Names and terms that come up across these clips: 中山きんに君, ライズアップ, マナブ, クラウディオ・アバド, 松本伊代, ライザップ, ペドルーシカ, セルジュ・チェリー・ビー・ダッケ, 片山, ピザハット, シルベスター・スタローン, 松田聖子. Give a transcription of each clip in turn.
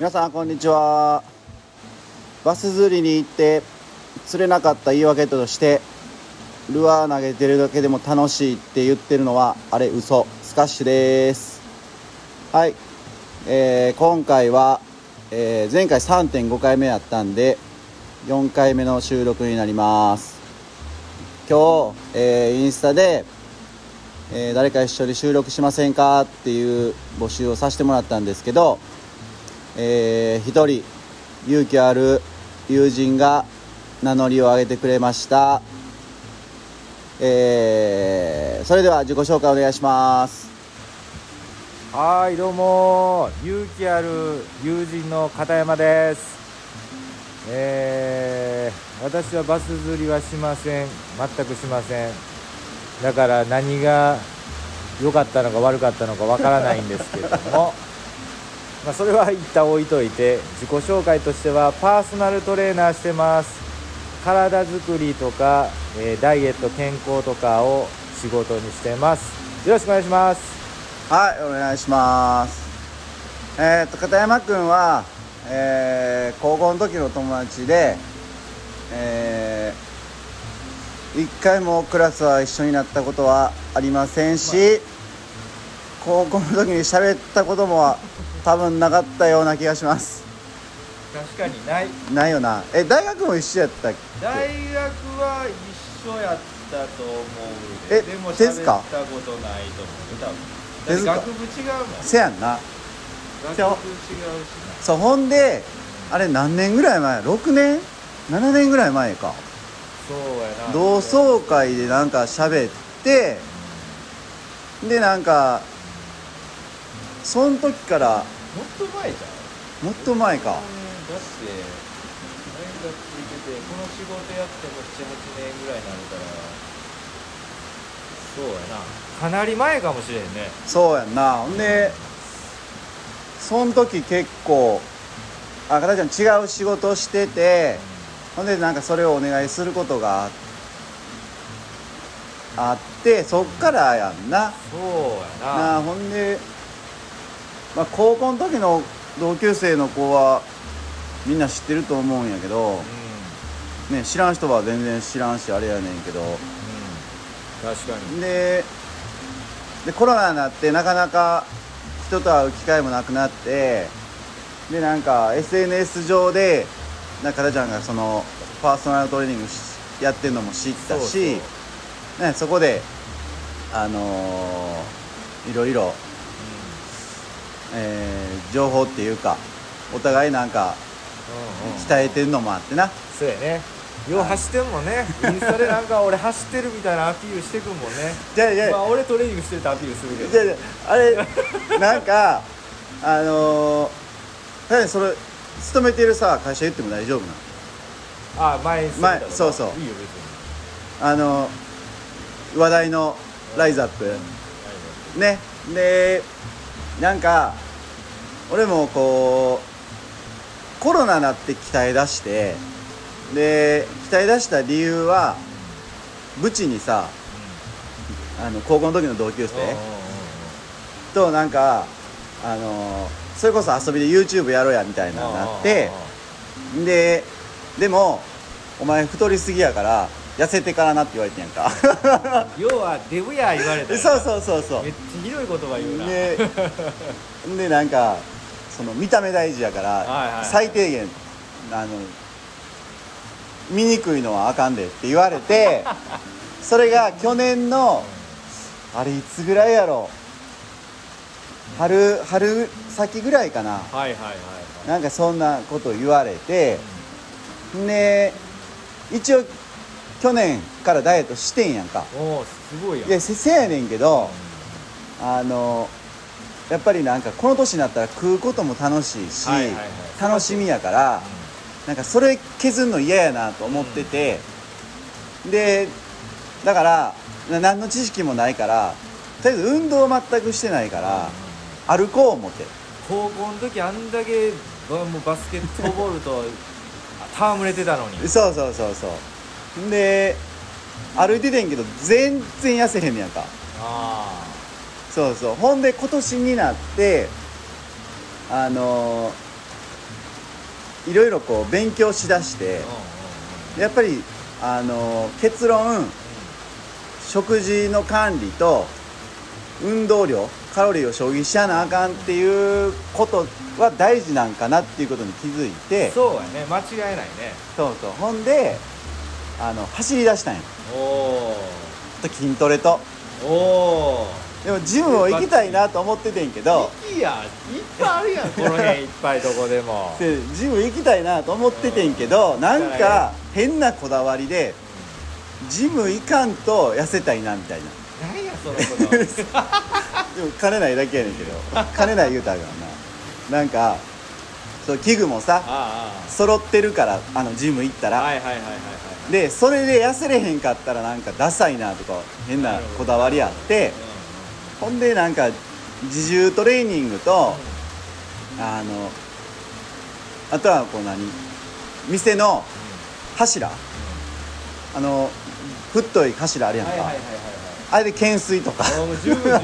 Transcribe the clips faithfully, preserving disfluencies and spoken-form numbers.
皆さんこんにちは。バス釣りに行って釣れなかった言い訳としてルアー投げてるだけでも楽しいって言ってるのはあれ嘘、スカッシュです。はい、えー、今回は、えー、前回 さんてんご 回目やったんでよんかいめの収録になります。今日、えー、インスタで、えー、誰か一緒に収録しませんかっていう募集をさせてもらったんですけど、えー、ひとり勇気ある友人が名乗りを上げてくれました。えー、それでは自己紹介お願いします。はい、どうも勇気ある友人の片山です。えー、私はバス釣りはしません。全くしません。だから何が良かったのか悪かったのかわからないんですけれどもまあそれは一旦置いといて、自己紹介としてはパーソナルトレーナーしてます。体作りとか、えー、ダイエット、健康とかを仕事にしてます。よろしくお願いします。はい、お願いします。えー、っと片山くんは、えー、高校の時の友達で、えー、一回もクラスは一緒になったことはありませんし、まあ、高校の時に喋ったことも多分なかったような気がします。確かにないないよな。え、大学も一緒やったっけ？大学は一緒やったと思う。え、でも喋ったことないと思う。多分学部違うもん。せやんな、学部違うしな。そう、ほんであれ何年ぐらい前、ろくねんななねんぐらい前か。そうやな、同窓会でなんか喋って、うん、でなんかその時からもっと前じゃん。もっと前か。だって大学行っててこの仕事やってもななはちねんぐらいになるから、そうやな、かなり前かもしれんね。そうやんな。ほんで、うん、その時結構あ、片ちゃん違う仕事してて、ほんでなんかそれをお願いすることがあって、そっからやんな。そうやな。な、ほんでまあ、高校の時の同級生の子はみんな知ってると思うんやけど、うんね、知らん人は全然知らんしあれやねんけど、うん、確かに。で、でコロナになってなかなか人と会う機会もなくなって、でなんか エスエヌエス 上でなんか片ちゃんがそのパーソナルトレーニングやってるのも知ったし、 そうそう、ね、そこであのー、いろいろえー、情報っていうかお互いなんか鍛えてるのもあってな、うんうんうん、そうやね。よう走ってんもんねインスタでなんか俺走ってるみたいなアピールしてくんもんねじゃあじゃあ、まあ、俺トレーニングしてるってアピールするけど、じゃあじゃあ、あれなんかあのー、何それ勤めてるさ会社言っても大丈夫なの？あ、前に住んだとか。そうそういいよ別に。あのー、話題のライズアップ、うん、ね。でなんか俺もこうコロナになって鍛え出して、で鍛え出した理由はブチにさ、あの高校の時の同級生となんかあのそれこそ遊びで YouTube やろうやみたいなのになって、ででもお前太りすぎやから痩せてからなって言われてんやんか要はデブや言われた。そうそうそうそう、めっちゃひどい言葉言うな。ででなんかその見た目大事やから、はいはい、最低限あの醜いのはあかんでって言われてそれが去年のあれいつぐらいやろ、春春先ぐらいかな、はいはいはいはい、なんかそんなこと言われて、で一応去年からダイエットしてんやんか。おー、すごいやん。いや、せせやねんけど、あのやっぱりなんかこの年になったら食うことも楽しいし、はいはいはい、楽しみやから、うん、なんかそれ削るの嫌やなと思ってて、うん、でだから何の知識もないからとりあえず運動全くしてないから、うん、歩こう思って。高校の時あんだけもうバスケットボールと戯れてたのにそうそうそうそう、で歩いててんけど全然痩せへんねやんか。あ、そうそう。ほんで今年になってあのー、いろいろこう勉強しだして、うん、やっぱりあの結論、食事の管理と運動量、カロリーを消費しやなあかんっていうことは大事なんかなっていうことに気づいて、そうやね、間違いないね。そうそう、ほんであの走り出したんや。おと筋トレと、おでもジムを行きたいなと思っててんけど、いやいっぱいあるやんこの辺いっぱいどこでもでジム行きたいなと思っててんけど、なんか変なこだわりでジム行かんと痩せたいなみたいな。何やそのことでも兼ねないだけやねんけど兼ねない言うたらな、なんかそう器具もさああ揃ってるから、あのジム行ったら、はいはいはいはいはい、でそれで痩せれへんかったらなんかダサいなとか変なこだわりあって、ほんでなんか自重トレーニングと、うん、あのあとはこう何店の柱、うん、あの太い柱あるやんか、はいはいはいはい、あれで懸垂とか十分十分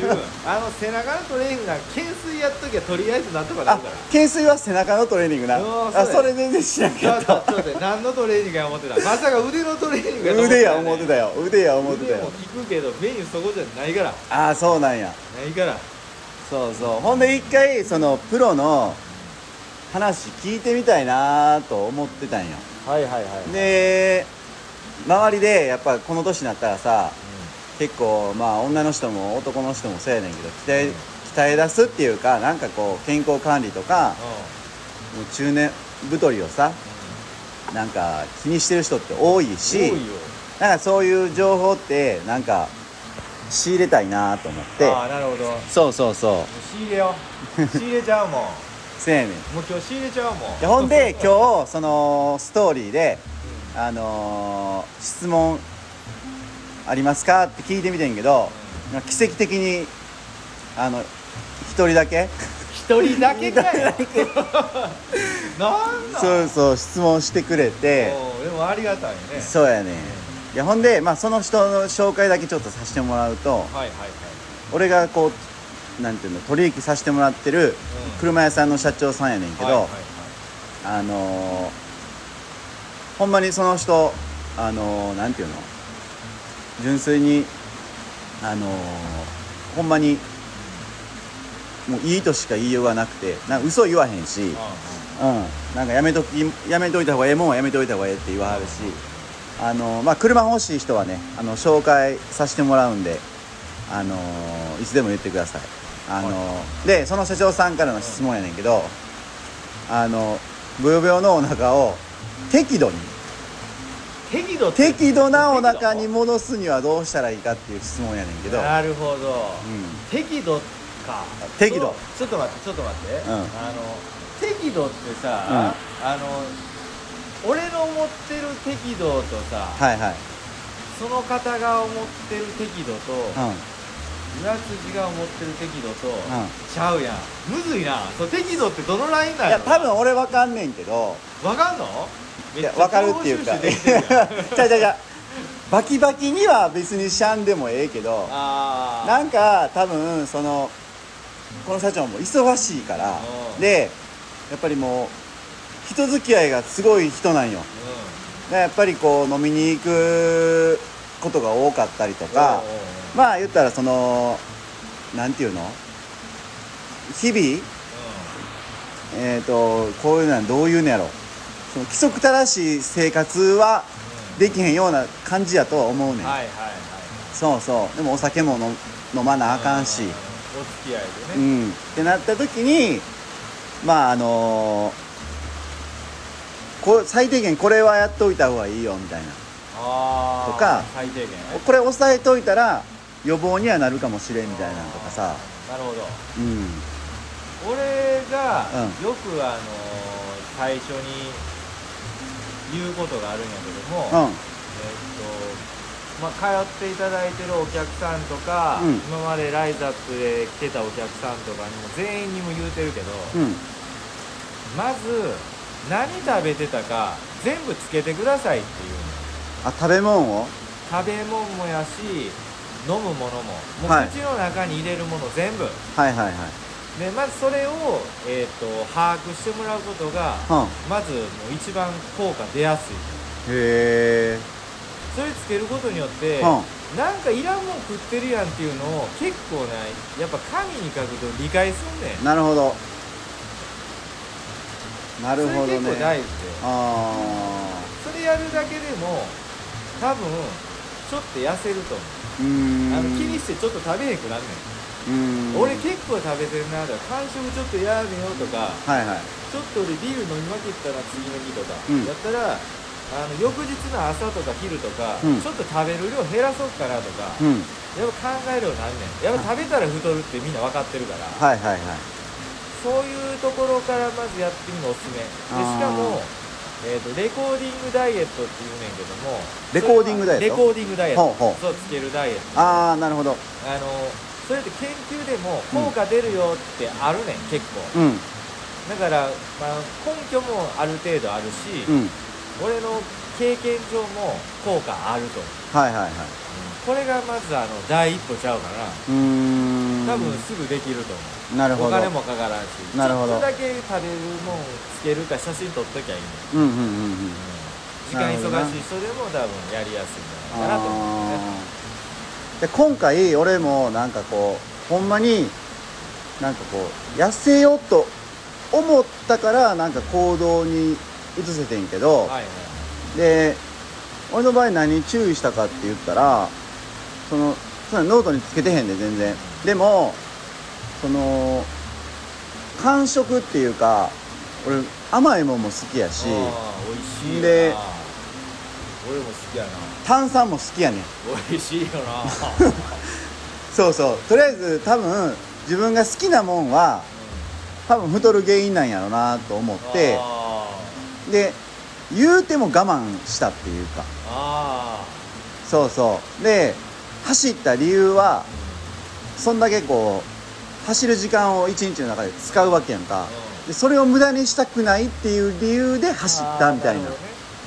あの背中のトレーニングな、懸垂やっときゃとりあえずなんとかなるから。懸垂は背中のトレーニングな、そ れ, あそれ全然しなかった。何のトレーニングや思ってた、まさか腕のトレーニングやと思ってた、ね、腕や思ってたよ、腕や思ってたよ。腕も効くけどメニューそこじゃないから。ああそうなんや、ないから。そうそう、ほんで一回そのプロの話聞いてみたいなと思ってたんよ。はいはいはい、はい、で周りでやっぱこの年になったらさ、結構まあ女の人も男の人もそうやねんけど、鍛え、鍛え出すっていうか、なんかこう健康管理とか、もう中年太りをさ、なんか気にしてる人って多いし、なんかそういう情報ってなんか仕入れたいなと思って。ああなるほど、そうそうそう、仕入れよ仕入れちゃうもんせやねん、もう今日仕入れちゃうもん。ほんで今日そのストーリーであのー、質問ありますかって聞いてみてんけど、奇跡的にあの一人だけ一人だけかよなんだ。そうそう質問してくれて、でもありがたいね。そうやね、いやほんで、まあ、その人の紹介だけちょっとさせてもらうと、はいはいはい、俺がこうなんていうの取引させてもらってる車屋さんの社長さんやねんけど、はいはいはい、あのー、ほんまにその人あのー、なんていうの純粋にあのー、ほんまにもういいとしか言いようがなくて、なんか嘘言わへんし、ああ、うん、なんかやめときやめといた方がええもんはやめといた方がええって言わはるし、あのー、まあ車欲しい人はね、あの紹介させてもらうんで、あのー、いつでも言ってください。あのー、でその社長さんからの質問やねんけど、あのブヨブヨのお腹を適度に。適 度, 適度なお腹に戻すにはどうしたらいいかっていう質問やねんけど。なるほど、うん、適度か。適度ちょっと待ってちょっと待って、うん、あの適度ってさ、うん、あの俺の思ってる適度とさ、はいはい、その方が思ってる適度と、うん、裏筋が思ってる適度と、うん、ちゃうやん。むずいな、その適度ってどのラインなんやろ。いや多分俺分かんねんけど。分かんの？いや分かるっていうかじゃじゃじゃバキバキには別にシャンでもええけど、あなんか多分そのこの社長も忙しいからで、やっぱりもう人付き合いがすごい人なんよ、うん、やっぱりこう飲みに行くことが多かったりとか、まあ言ったらそのなんていうの日々えっとこういうのはどういうのやろ、規則正しい生活はできへんような感じやとは思うねん、はいはいはい、そうそう。でもお酒も飲まなあかんし、お付き合いでね、うん、ってなった時にまああのー、こ最低限これはやっといた方がいいよみたいな、あとか最低限これ抑えといたら予防にはなるかもしれんみたいなとかさ。なるほど、うん、俺がよく、うん、あのー、最初に言うことがあるんやけども、うん、えーっとまあ、通っていただいてるお客さんとか、うん、今までライザップで来てたお客さんとかにも全員にも言うてるけど、うん、まず何食べてたか全部つけてくださいっていうの。あ、食べ物を？食べ物もやし飲むものも、もう口の中に入れるもの全部、はい、はいはいはいね、まずそれを、えー、と把握してもらうことが、うん、まずもう一番効果出やすい。へえ。それつけることによって、うん、なんかいらんもん食ってるやんっていうのを結構ねやっぱ紙に書くと理解すんねん。なるほどなるほどね。それ結構大事で、あー、それやるだけでも多分ちょっと痩せると思う。うん、あの気にしてちょっと食べへんくなんねん。うん、俺結構食べてるなとか、間食ちょっとやめようとか、はいはい、ちょっと俺ビール飲みまくったら次の日とか、うん、やったらあの翌日の朝とか昼とか、うん、ちょっと食べる量減らそうかなとか、うん、やっぱ考えるようになんねん。やっぱ食べたら太るってみんな分かってるから、はいはいはい、そういうところからまずやってみるのおすすめで、しかも、えーと、レコーディングダイエットって言うねんけども、レコーディングダイエット、レコーディングダイエット、ほうほう、そうつけるダイエット。ああなるほど。あのそれって研究でも効果出るよってあるねん、うん、結構、うん、だから、まあ、根拠もある程度あるし、うん、俺の経験上も効果あると。はいはいはい、うん、これがまずあの第一歩ちゃうかな。うーん、多分すぐできると思う。なるほど。お金もかからんし、なるほど、ちょっとだけ食べるもんつけるか写真撮っときゃいいの。うんうんうんうん、うん、時間忙しい人でも多分やりやすいんじゃないかなと思うね。で今回俺もなんかこうほんまになんかこう痩せようと思ったからなんか行動に移せてんけど、はいはい、で俺の場合何注意したかって言ったら、そのそのノートにつけてへんで全然。でもその間食っていうか、俺甘いもんも好きやし、美味しいで俺も好きやな、炭酸も好きやねん。美味しいよなそうそう、とりあえず多分自分が好きなもんは、うん、多分太る原因なんやろうなと思って、で言うても我慢したっていうか、あそうそうで走った理由は、うん、そんだけこう走る時間を一日の中で使うわけやんか、うん、でそれを無駄にしたくないっていう理由で走ったみたいな。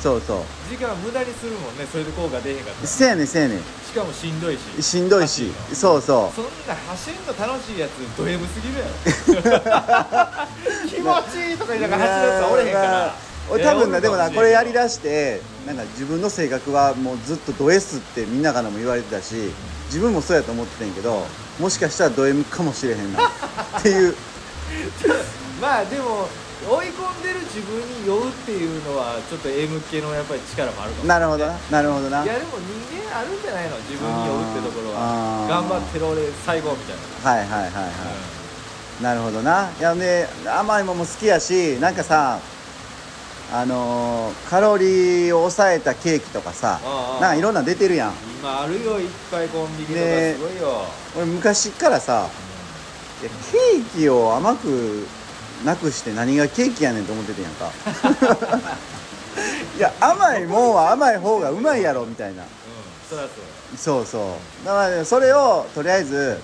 そうそう、時間無駄にするもんね。それで効果出へんかった。せやねんせやねん。しかもしんどいししんどいし、そうそう、そんな走るの楽しいやつド M すぎるやろ気持ちいいとか言いながら走るやつはおれへんから、俺多分な、でもな、これやりだしてなんか自分の性格はもうずっとド S ってみんなからも言われてたし、自分もそうやと思ってたんけど、もしかしたらド M かもしれへんなっていうまあでも追い込んでる自分に酔うっていうのはちょっと M 系のやっぱり力もあるかもしれない。なるほどな、なるほどな。いやでも人間あるんじゃないの、自分に酔うってところは。頑張ってる俺最後みたいな。はいはいはいはい、うん、なるほどな。いやね、甘いもんも好きやし、なんかさあのー、カロリーを抑えたケーキとかさ、なんかいろんな出てるやん今。あるよ、いっぱいコンビニとかすごいよ。俺昔からさ、うん、いやケーキを甘くなくして何がケーキやねんと思っててやんかいや甘いもんは甘い方がうまいやろみたいな、うん、そらそうそうそうだから、ね、それをとりあえず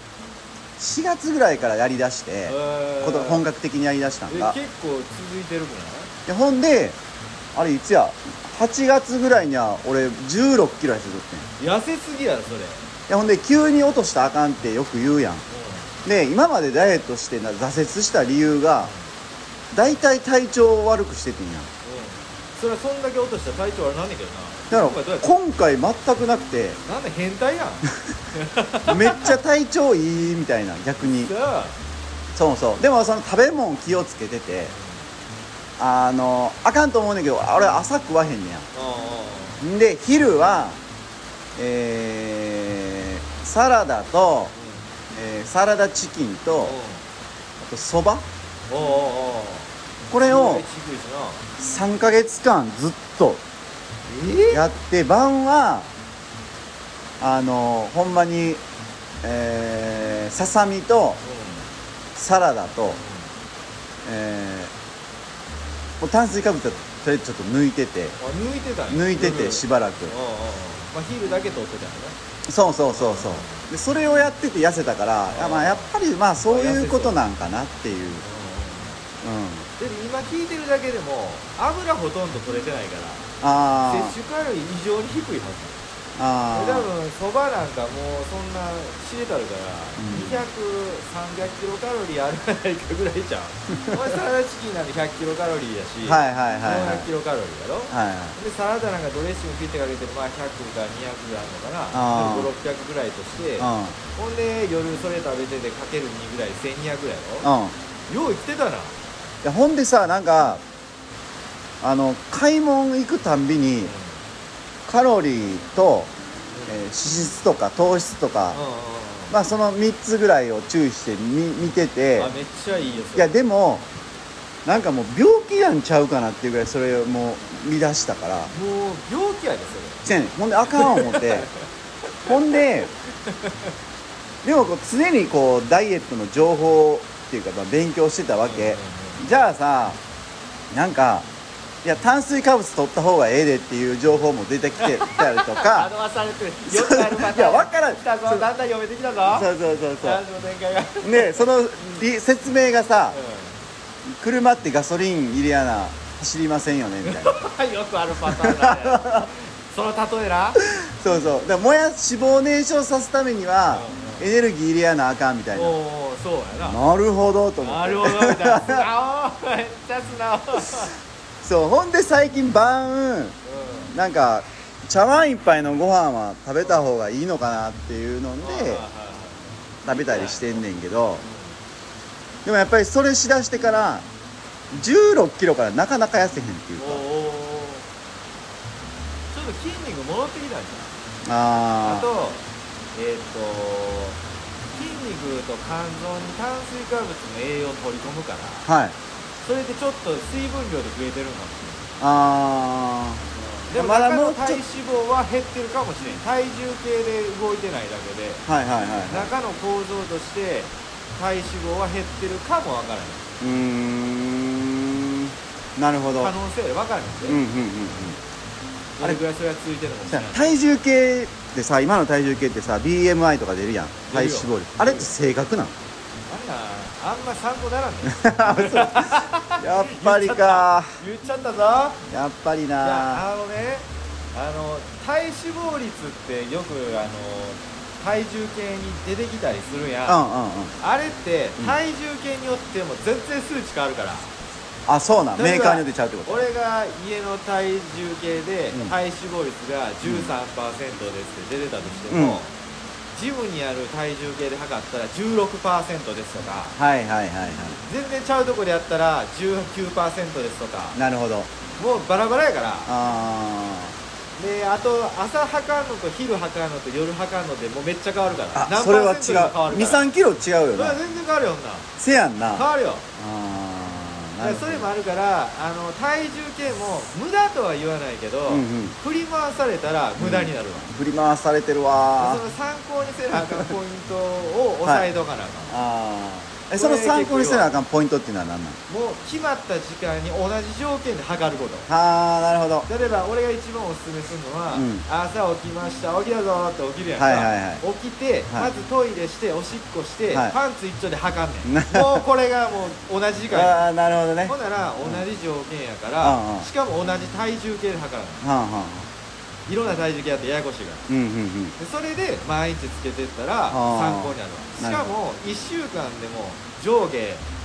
しがつぐらいからやりだして、こと本格的にやりだしたんが結構続いてるくないで、ほんであれいつやはちがつぐらいには俺じゅうろっキロ痩せとってん。痩せすぎやろそれ。いやほんで急に落としたらあかんってよく言うやん、うん、で今までダイエットして挫折した理由が大体体調を悪くしててんやん、うん、それはそんだけ落としたら体調悪なんねんけどな。だから今回全くなくて、なんで変態やんめっちゃ体調いいみたいな、逆にそうそう。でもその食べ物気をつけてて、あのあかんと思うねんけど、俺朝食わへんねやん。で昼は、えー、サラダと、うんえー、サラダチキンとあとそば、おうおうおう、これをさんかげつかんずっとやって、えー、晩はあのほんまに、えー、ささみとサラダと、うんえー、炭水化物はとりあえずちょっと抜いてて、あ抜いてた、ね、抜いててしばらく、おうおう、まあ、昼だけ取ってたよね。そうそうそうそう、でそれをやってて痩せたから、あ、まあ、やっぱりまあそういうことなんかなっていう。うん、で今聞いてるだけでも油ほとんど取れてないから、あ摂取カロリー異常に低いはず。あ多分そばなんかもうそんな知れたるから、うん、にひゃく、さんびゃくキロカロリーあるじゃないかぐらいちゃうこれサラダチキンなんてひゃくキロカロリーやし、はいはいはい、よんひゃくキロカロリーだろ、はいはい、でサラダなんかドレッシングピッてかけてまあひゃくからにひゃくぐらいあるのかな、ごひゃく、ろっぴゃくぐらいとして、うん、ほんで夜それ食べててかけるにぐらいせんにひゃくぐらいの、うん、よう生きてたな。いやほんでさ、なんかあの買い物行くたんびに、うん、カロリーと、えー、脂質とか糖質とか、うんうんうん、まあそのみっつぐらいを注意してみ見てて、あめっちゃいいよそれ。いやでもなんかもう病気なんちゃうかなっていうぐらいそれをもう見出したから、もう病気やでそれ。ほんであかん思ってほんででもこう常にこうダイエットの情報っていうか、まあ、勉強してたわけ、うんうんうん、じゃあさなんかいや炭水化物取った方がええでっていう情報も出てきてたりとか惑わされてるよくあるパターン。いや分からん、来たぞ、だんだん読めてきたぞ。そうそうそうそう話の展開がね、その説明がさ、うん、車ってガソリン入れやな走りませんよねみたいなよくあるパターンだねその例えなそうそう、だからもやし脂肪燃焼さすためには、うんうん、エネルギー入れやなあかんみたいな。おおそうやな、なるほどと思って、なるほどみたいな素直めっちゃ素直そう。ほんで最近晩、うん、なんか茶碗一杯のご飯は食べた方がいいのかなっていうので食べたりしてんねんけど、でもやっぱりそれしだしてからじゅうろっキロからなかなか痩せへんっていうか、おーおーちょっと筋肉戻ってきたんじゃない。ああとえっ、ー、と筋肉と肝臓に炭水化物の栄養を取り込むから、はい、それでちょっと水分量で増えてるんかもしれない。あーでも中の体脂肪は減ってるかもしれない。体重計で動いてないだけで、はいはいはいはい、中の構造として体脂肪は減ってるかもわからない。うーんなるほど、可能性わからないですね、うんうんうんうん、どれぐらいそれが続いてるのかもしれない。体重計でさ、今の体重計ってさ ビーエムアイ とか出るやん、体脂肪率。あれって正確なの？あんま参考ならんねやっぱりか言っちゃったぞ。やっぱりなあのね、あの体脂肪率ってよくあの体重計に出てきたりするやん、うんうんうん、あれって体重計によっても全然数値変わるから、うん、あそうなん、メーカーによってちゃうってこと。俺が家の体重計で体脂肪率が じゅうさんパーセント ですって出てたとしても、うんうん、ジムにある体重計で測ったら じゅうろくパーセント ですとか、はいはいはいはい、全然ちゃうとこでやったら じゅうきゅうパーセント ですとか。なるほど、もうバラバラやから。あで、あと朝測るのと昼測るのと夜測るのでもうめっちゃ変わるから。あ何パーセントも変わるから。それは違う、に、さんキロ違うよな。全然変わるよな。せやんな、変わるよ。あそれもあるから、あの体重計も無駄とは言わないけど、うんうん、振り回されたら無駄になるわ、うん、振り回されてるわ。その参考にせなあかんポイントを押さえとかなあかん、はい、あえその参考にせなあかんポイントっていうのは何なの？もう決まった時間に同じ条件で測ること。ああなるほど。例えば俺が一番おすすめするのは、うん、朝起きました起きたぞって起きるやんか、はいはいはい、起きてまずトイレしておしっこして、はい、パンツ一丁で測んねんもうこれがもう同じ時間や。ああなるほど。ほんなら同じ条件やから、うんうんうん、しかも同じ体重計で測らない、うんうんうん、いろんな体重計やってややこしいから、うんうんうん、でそれで毎日つけてったら参考になるわ。しかもいっしゅうかんでも上下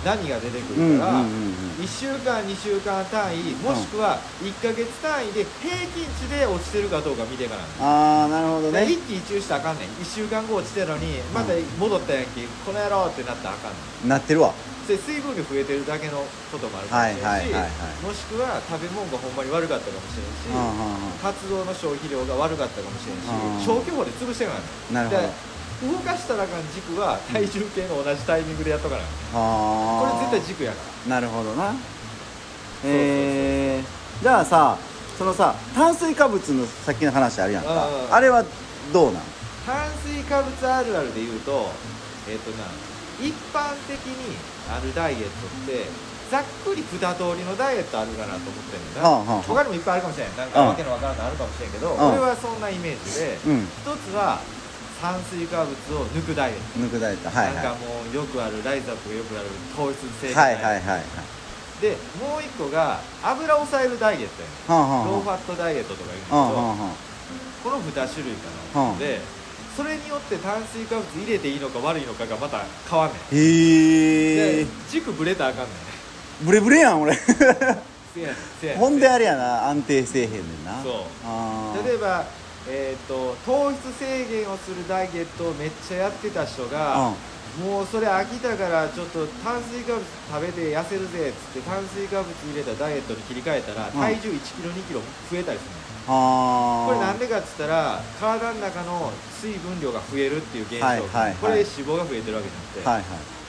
何が出てくるから、うんうんうんうん、いっしゅうかんにしゅうかん単位もしくはいっかげつ単位で平均値で落ちてるかどうか見ていかない。あーなるほどね。一喜一憂したらあかんねん。いっしゅうかんご落ちてるのにまた戻ったやんけ、うん、この野郎ってなったらあかんねん。なってるわ。で水分量増えてるだけのこともあるかもしれないし、はいはいはいはい、もしくは食べ物がほんまに悪かったかもしれんし、うんうんうん、活動の消費量が悪かったかもしれんし、うんうん、消去法で潰してるからね。なるほど。動かしたらあかん軸は体重計の同じタイミングでやっとかな、うん、これ絶対軸やから。なるほどな。えー、じゃあさ、そのさ炭水化物のさっきの話あるやんか、あ、あれはどうなん？炭水化物あるあるで言うと、えっとな一般的にあるダイエットってざっくりに通りのダイエットあるかなと思ってるんだ、はあはあ、他にもいっぱいあるかもしれない、なんかわけのわからないのあるかもしれんけど、はあ、俺はそんなイメージで、うん、一つは炭水化物を抜くダイエット、抜くダイエット、はいはい、なんかもうよくあるライザップよくある糖質制限ダイエット、はいはいはいはい、で、もう一個が油を抑えるダイエットやね、はあはあ、ローファットダイエットとか言うんだけど、はあはあ、ここのに種類かな、うん、でそれによって炭水化物入れていいのか悪いのかがまた変わんねん。へえ。軸ブレたらあかんねん。ブレブレやん俺。せやねんせやねん。ほんであれやな、安定せえへんねんな。そう。あ例えば、えーと、糖質制限をするダイエットをめっちゃやってた人が、うん、もうそれ飽きたからちょっと炭水化物食べて痩せるぜっつって炭水化物入れたダイエットに切り替えたら、うん、体重いちキロにキロ増えたりする。あこれなんでかっつったら体の中の水分量が増えるっていう現象、はいはいはい、これ脂肪が増えてるわけじゃなくて、はいは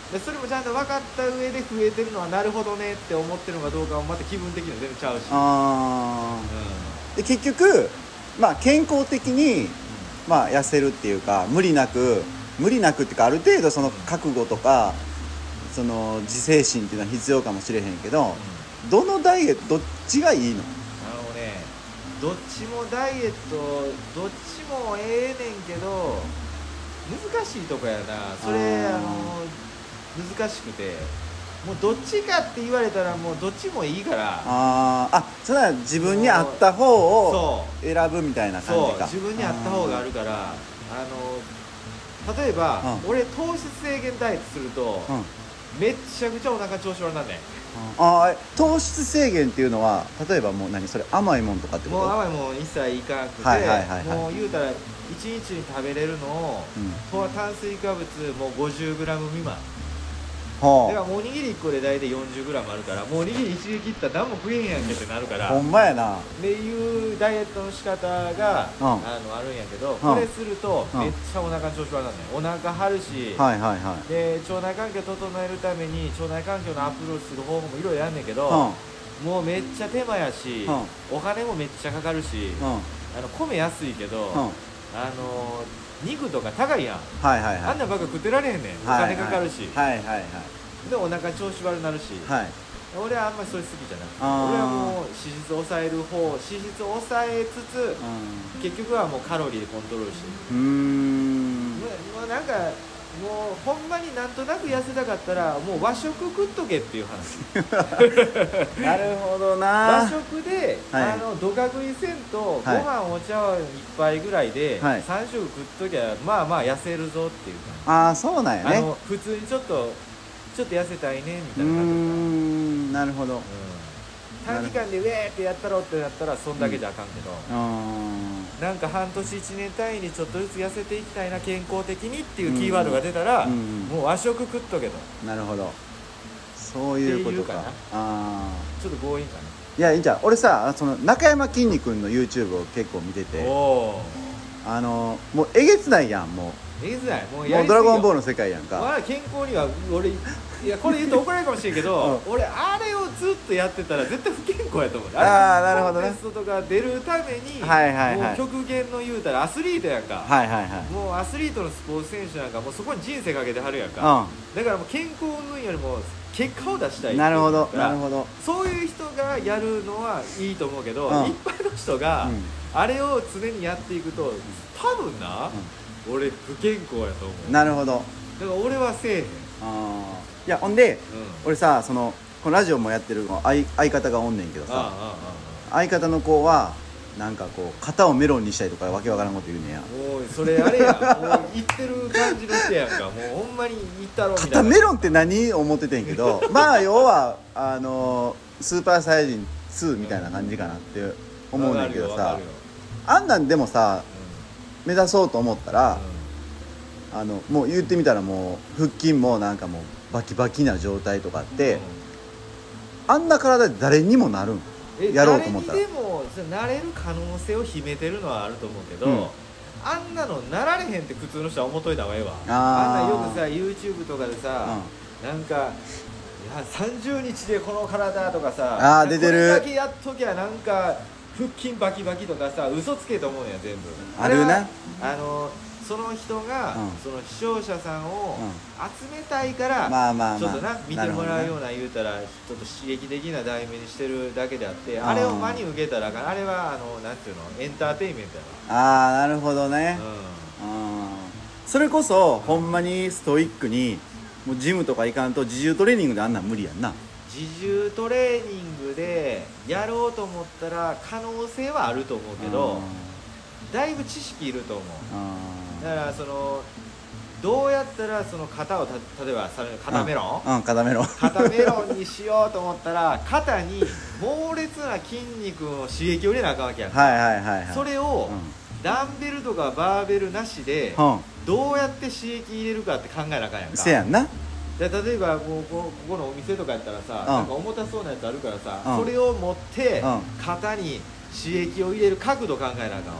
い、でそれもちゃんと分かった上で増えてるのはなるほどねって思ってるのかどうかもまた気分的には全然ちゃうし、あ、うん、で結局、まあ、健康的に、うんまあ、痩せるっていうか無理なく無理なくっていうかある程度その覚悟とかその自制心っていうのは必要かもしれへんけど、うん、どのダイエットどっちがいいの？どっちもダイエットどっちもええねんけど難しいとこやなそれ。あの難しくてもうどっちかって言われたらもうどっちもいいから、ああそれは自分に合った方を選ぶみたいな感じか。そう自分に合った方があるから、あの例えば、うん、俺糖質制限ダイエットすると、うん、めっちゃくちゃお腹調子悪なんねん。あ糖質制限っていうのは例えばもう何それ甘いもんとかってこと？もう甘いもん一切いかなくて、はいはいはいはい、もう言うたらいちにちに食べれるのを、うん、炭水化物もう ごじゅうグラム 未満、はあ、だからもうおにぎりいっこで大体 よんじゅうグラム あるからもうおにぎりいちにち切ったら何も食えへんやんけってなるから、ほんまやなっていうダイエットの仕方が、うん、あのあるんやけど、うん、これするとめっちゃお腹調子悪いんだよ。お腹張るし、はいはいはい、で腸内環境整えるために腸内環境のアプローチする方法もいろいろやんねんけど、うん、もうめっちゃ手間やし、うん、お金もめっちゃかかるし、うん、あの米安いけど、うん、あのー肉とか高いやん、はいはいはい、あんなばっか食ってられへんねん、はいはい、お金かかるし、はいはいはい、でお腹調子悪くなるし、はい、俺はあんまりそれ好きじゃなくて、俺はもう脂質を抑える方、脂質を抑えつつ結局はもうカロリーでコントロールしてる。うーん、ま、まあ、なんかもうほんまになんとなく痩せたかったらもう和食食っとけっていう話。なるほどな。和食で、はい、あのどか食いせんと、はい、ご飯お茶碗いっぱいぐらいで、はい、さん食食っときゃまあまあ痩せるぞっていうか。ああそうなんやね。あの普通にちょっとちょっと痩せたいねみたいな感じ。うーんなるほど、うん、短期間でウェーってやったろってなったらそんだけじゃあかんけど、うんなんか半年いちねん単位にちょっとずつ痩せていきたいな健康的にっていうキーワードが出たら、うんうん、もう和食食っとけと。なるほどそういうこと か, かあちょっと強引かな。いやいいんじゃん。俺さその中山きんに君の YouTube を結構見てて、おあのもうえげつないやん。もうえげつないも う, やもうドラゴンボールの世界やんか、まあ、健康には俺いやこれ言うと怒られるかもしれんけど、うん、俺あれをずっとやってたら絶対不健康やと思う。ああなるほどね。コンテストとか出るために、はいはいはい、もう極限の言うたらアスリートやんか、はいはいはい、もうアスリートのスポーツ選手なんかもうそこに人生かけてはるやんか、うん、だからもう健康運よりも結果を出したいっていうから。なるほどなるほど。そういう人がやるのはいいと思うけど、うん、一般の人があれを常にやっていくと多分な、うん、俺不健康やと思う。なるほど。だから俺はせえへん。あいやほんで、うん、俺さそのこのラジオもやってるの 相, 相方がおんねんけどさ、ああああ相方の子はなんかこう肩をメロンにしたりとかわけわからんこと言うねんや。おいそれあれやもう言ってる感じの人やんか。もうほんまに言ったろみたいな。肩メロンって何思っててんけどまあ要はあのスーパーサイヤ人ツーみたいな感じかなって思うねんけどさ、あんなんでもさ、うん、目指そうと思ったら、うん、あのもう言ってみたらもう腹筋もなんかもうバキバキな状態とかって、うん、あんな体で誰にもなるんやろうと思ったら誰にでもなれる可能性を秘めてるのはあると思うけど、うん、あんなのなられへんって普通の人は思っといた方がええわ。 あ, あんなよくさ YouTube とかでさ、うん、なんかいやさんじゅうにちでこの体とかさあ出てる。これだけやっときゃなんか腹筋バキバキとかさ嘘つけと思うんや全部あるな。あのその人が、うん、その視聴者さんを集めたいから、うんまあまあまあ、ちょっとな見てもらうような言うたら、ね、ちょっと刺激的な題名にしてるだけであって、あれを真に受けたらあれはあのなんていうのエンターテインメントやな。あーなるほどね、うんうん。それこそほんまにストイックにもうジムとか行かんと自重トレーニングであんなん無理やんな。自重トレーニングでやろうと思ったら可能性はあると思うけど。だいぶ知識いると思う。だからそのどうやったらその型をた例えばそれ型メロン、うんうん、型メロン型メロンにしようと思ったら肩に猛烈な筋肉の刺激を入れなあかんわけやん。はいはいはい、はい、それを、うん、ダンベルとかバーベルなしで、うん、どうやって刺激入れるかって考えなあかんやんか。せやんな。で例えばもう こ, ここのお店とかやったらさ、うん、なんか重たそうなやつあるからさ、うん、それを持って、うん、肩に刺激を入れる角度考えなあか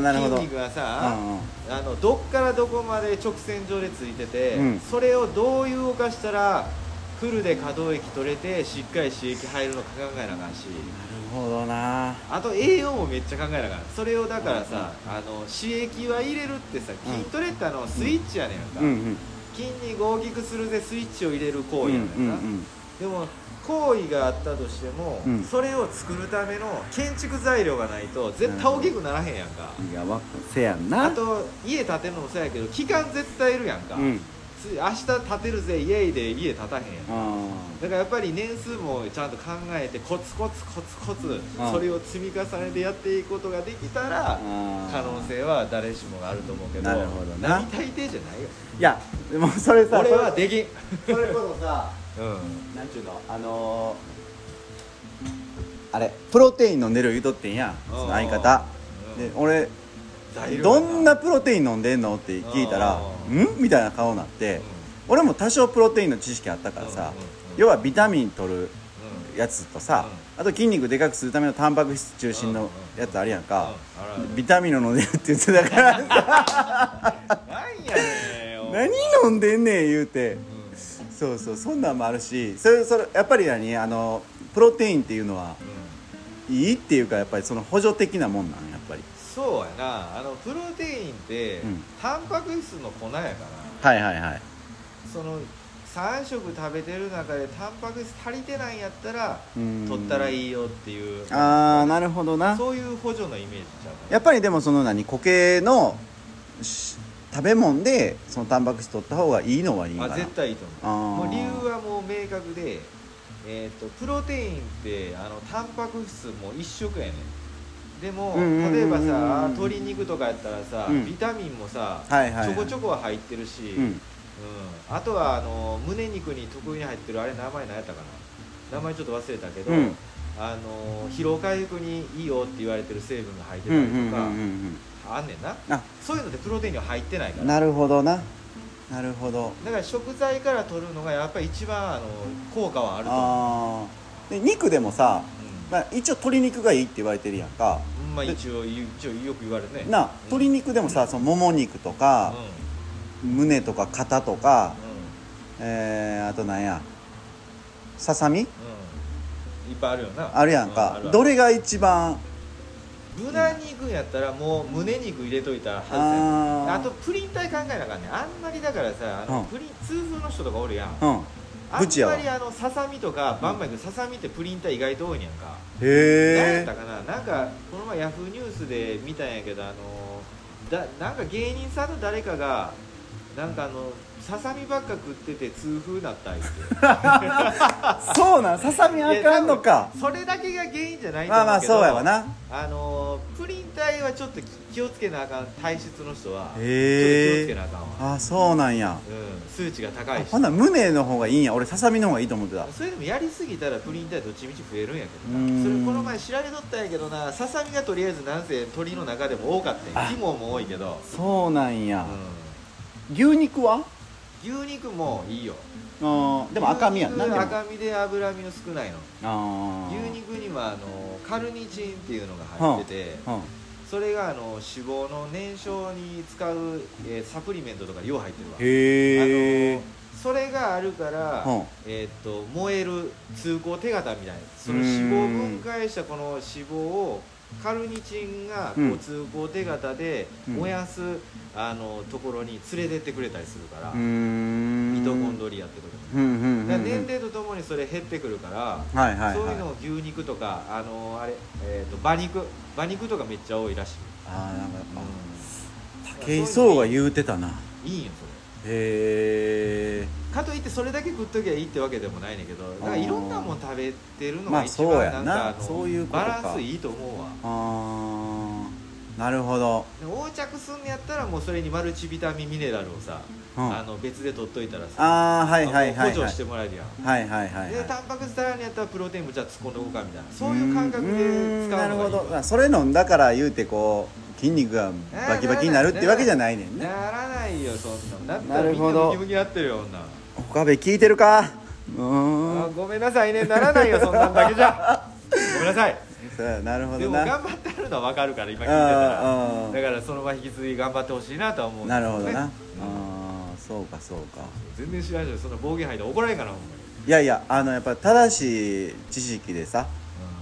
んわ。筋肉がさ、うんうん、あのどっからどこまで直線上でついてて、うん、それをどう動かしたらフルで可動域取れてしっかり刺激入るのか考えなあかんし。なるほどな。あと栄養もめっちゃ考えなあかん。それをだからさ、うんうん、あの刺激は入れるってさ、筋トレってあのスイッチやねんか、うんうんうん、筋肉を大きくするでスイッチを入れる行為やねんか、うんうんうん、でも行為があったとしても、うん、それを作るための建築材料がないと絶対大きくならへんやんか。いやわせやんな。あと家建てるのもそうやけど期間絶対いるやんか、うん、明日建てるぜイエイで家建たへんやん。あだからやっぱり年数もちゃんと考えてコツコツコツコツそれを積み重ねてやっていくことができたら可能性は誰しもがあると思うけど。なるほどな。並大抵じゃないよ。いやでもそれさ俺はできんそれこそさうん、なんちゅうの、あのー、あれプロテイン飲んでる言うとってんやん、その相方で、俺どんなプロテイン飲んでんのって聞いたらんみたいな顔になって、うん、俺も多少プロテインの知識あったからさ、うんうん、要はビタミン取るやつとさ、うん、あと筋肉でかくするためのタンパク質中心のやつあるやんか、うんうんうん、ビタミン飲んでるって言ってたからさ何やねん何飲んでんねん言うて、そうそう、そんなんもあるし、それそれやっぱり何あのプロテインっていうのは、うん、いいっていうかやっぱりその補助的なもんなんやっぱり。そうやな、あのプロテインって、うん、タンパク質の粉やから。はいはいはい。そのさん食食べてる中でタンパク質足りてないんやったら取ったらいいよっていう。ああなるほどな。そういう補助のイメージちゃう。やっぱりでもその何固形の食べ物でそのタンパク質取った方がいいのはいいかな。あ絶対いいと思う。もう理由はもう明確で、えー、とプロテインってあのタンパク質も一食やねん。でも、うんうんうんうん、例えばさ鶏肉とかやったらさ、うん、ビタミンもさ、はいはいはい、ちょこちょこは入ってるし、うんうん、あとはあの胸肉に特に入ってるあれ名前何やったかな名前ちょっと忘れたけど、うん、あの疲労回復にいいよって言われてる成分が入ってたりとかあんねんな。あそういうのでプロテインには入ってないから。なるほどな。なるほど。だから食材から取るのがやっぱり一番あの効果はあると思う。あで肉でもさ、うんまあ、一応鶏肉がいいって言われてるやんか、うんまあ、一応一応よく言われるねな、うん、鶏肉でもさそのもも肉とか、うん、胸とか肩とか、うんえー、あとなんやささみ、うん、いっぱいあるよな。あるやんか、うん、どれが一番無駄にいくんやったらもう胸肉入れといたら外せん。 あ, あとプリン体考えながらねあんまりだからさあの、うん、プリン通常の人とかおるやん、うん、あんまりあのささみとかバンバンいくささみってプリン体意外と多いんやんか。へえ何やったかななんかこの前ヤフーニュースで見たんやけどあのだなんか芸人さんの誰かがなんかあのささみばっか食ってて痛風なったってそうなんささみあかんのか。それだけが原因じゃないと思うけどまあまあそうやわな。あのプリン体はちょっと気をつけなあかん体質の人はちょっと気をつけなあかんわ。あそうなんや、うん、数値が高いしほんなら胸の方がいいんや。俺ささみの方がいいと思ってた。それでもやりすぎたらプリン体どっちみち増えるんやけどな。それこの前調べとったんやけどなささみがとりあえずなんせ鳥の中でも多かったんや。肝も多いけどそうなんや、うん、牛肉は牛肉もいいよ。あでも赤身やんな。赤身で脂身の少ないの。あ牛肉にはあのカルニチンっていうのが入ってて、はあはあ、それがあの脂肪の燃焼に使う、えー、サプリメントとか量入ってるわ。へあのそれがあるから、はあえー、と燃える通行手形みたいなその脂肪分解したこの脂肪をカルニチンがこう通行手形で燃やす、うん、あのところに連れてってくれたりするからミトコンドリアってところ、うんうんうん、だ年齢とともにそれ減ってくるから、はいはいはい、そういうのを牛肉とかあのあれ、えー、と馬肉馬肉とかめっちゃ多いらしい。あなんかやっぱ、うん、武井壮が言うてたないいんよそれ。へーかといってそれだけ食っときゃいいってわけでもないねんけどだからいろんなもん食べてるのが一番なんかバランスいいと思うわ。あなるほど。横着すんのやったらもうそれにマルチビタミンミネラルをさ、うん、あの別で取っといたらさ、あ、はいはいはいはい、補助してもらえるやん、はいはいはい、はい、でタンパク質足らんやったらプロテインもじゃあ突っ込んでおこうかみたいな、そういう感覚で使うのがいい。なるほど。それ飲んだから言うてこう筋肉がバキバキになるってわけじゃないねんね。ならないよそんな。だったらみんなムキムキなってるよ女。岡部聞いてるか。うーん、ごめんなさいね、ならないよそんなんだけじゃごめんなさい。そうや、なるほどな。でも頑張ってあるのは分かるから今聞いてたら、だからその場引き継ぎ頑張ってほしいなとは思うんですよね。なるほどな、うん、ああそうかそうか。全然知らないでしょその暴言吐いたら怒らないかなほんまに。いやいや、あのやっぱ正しい知識でさ、う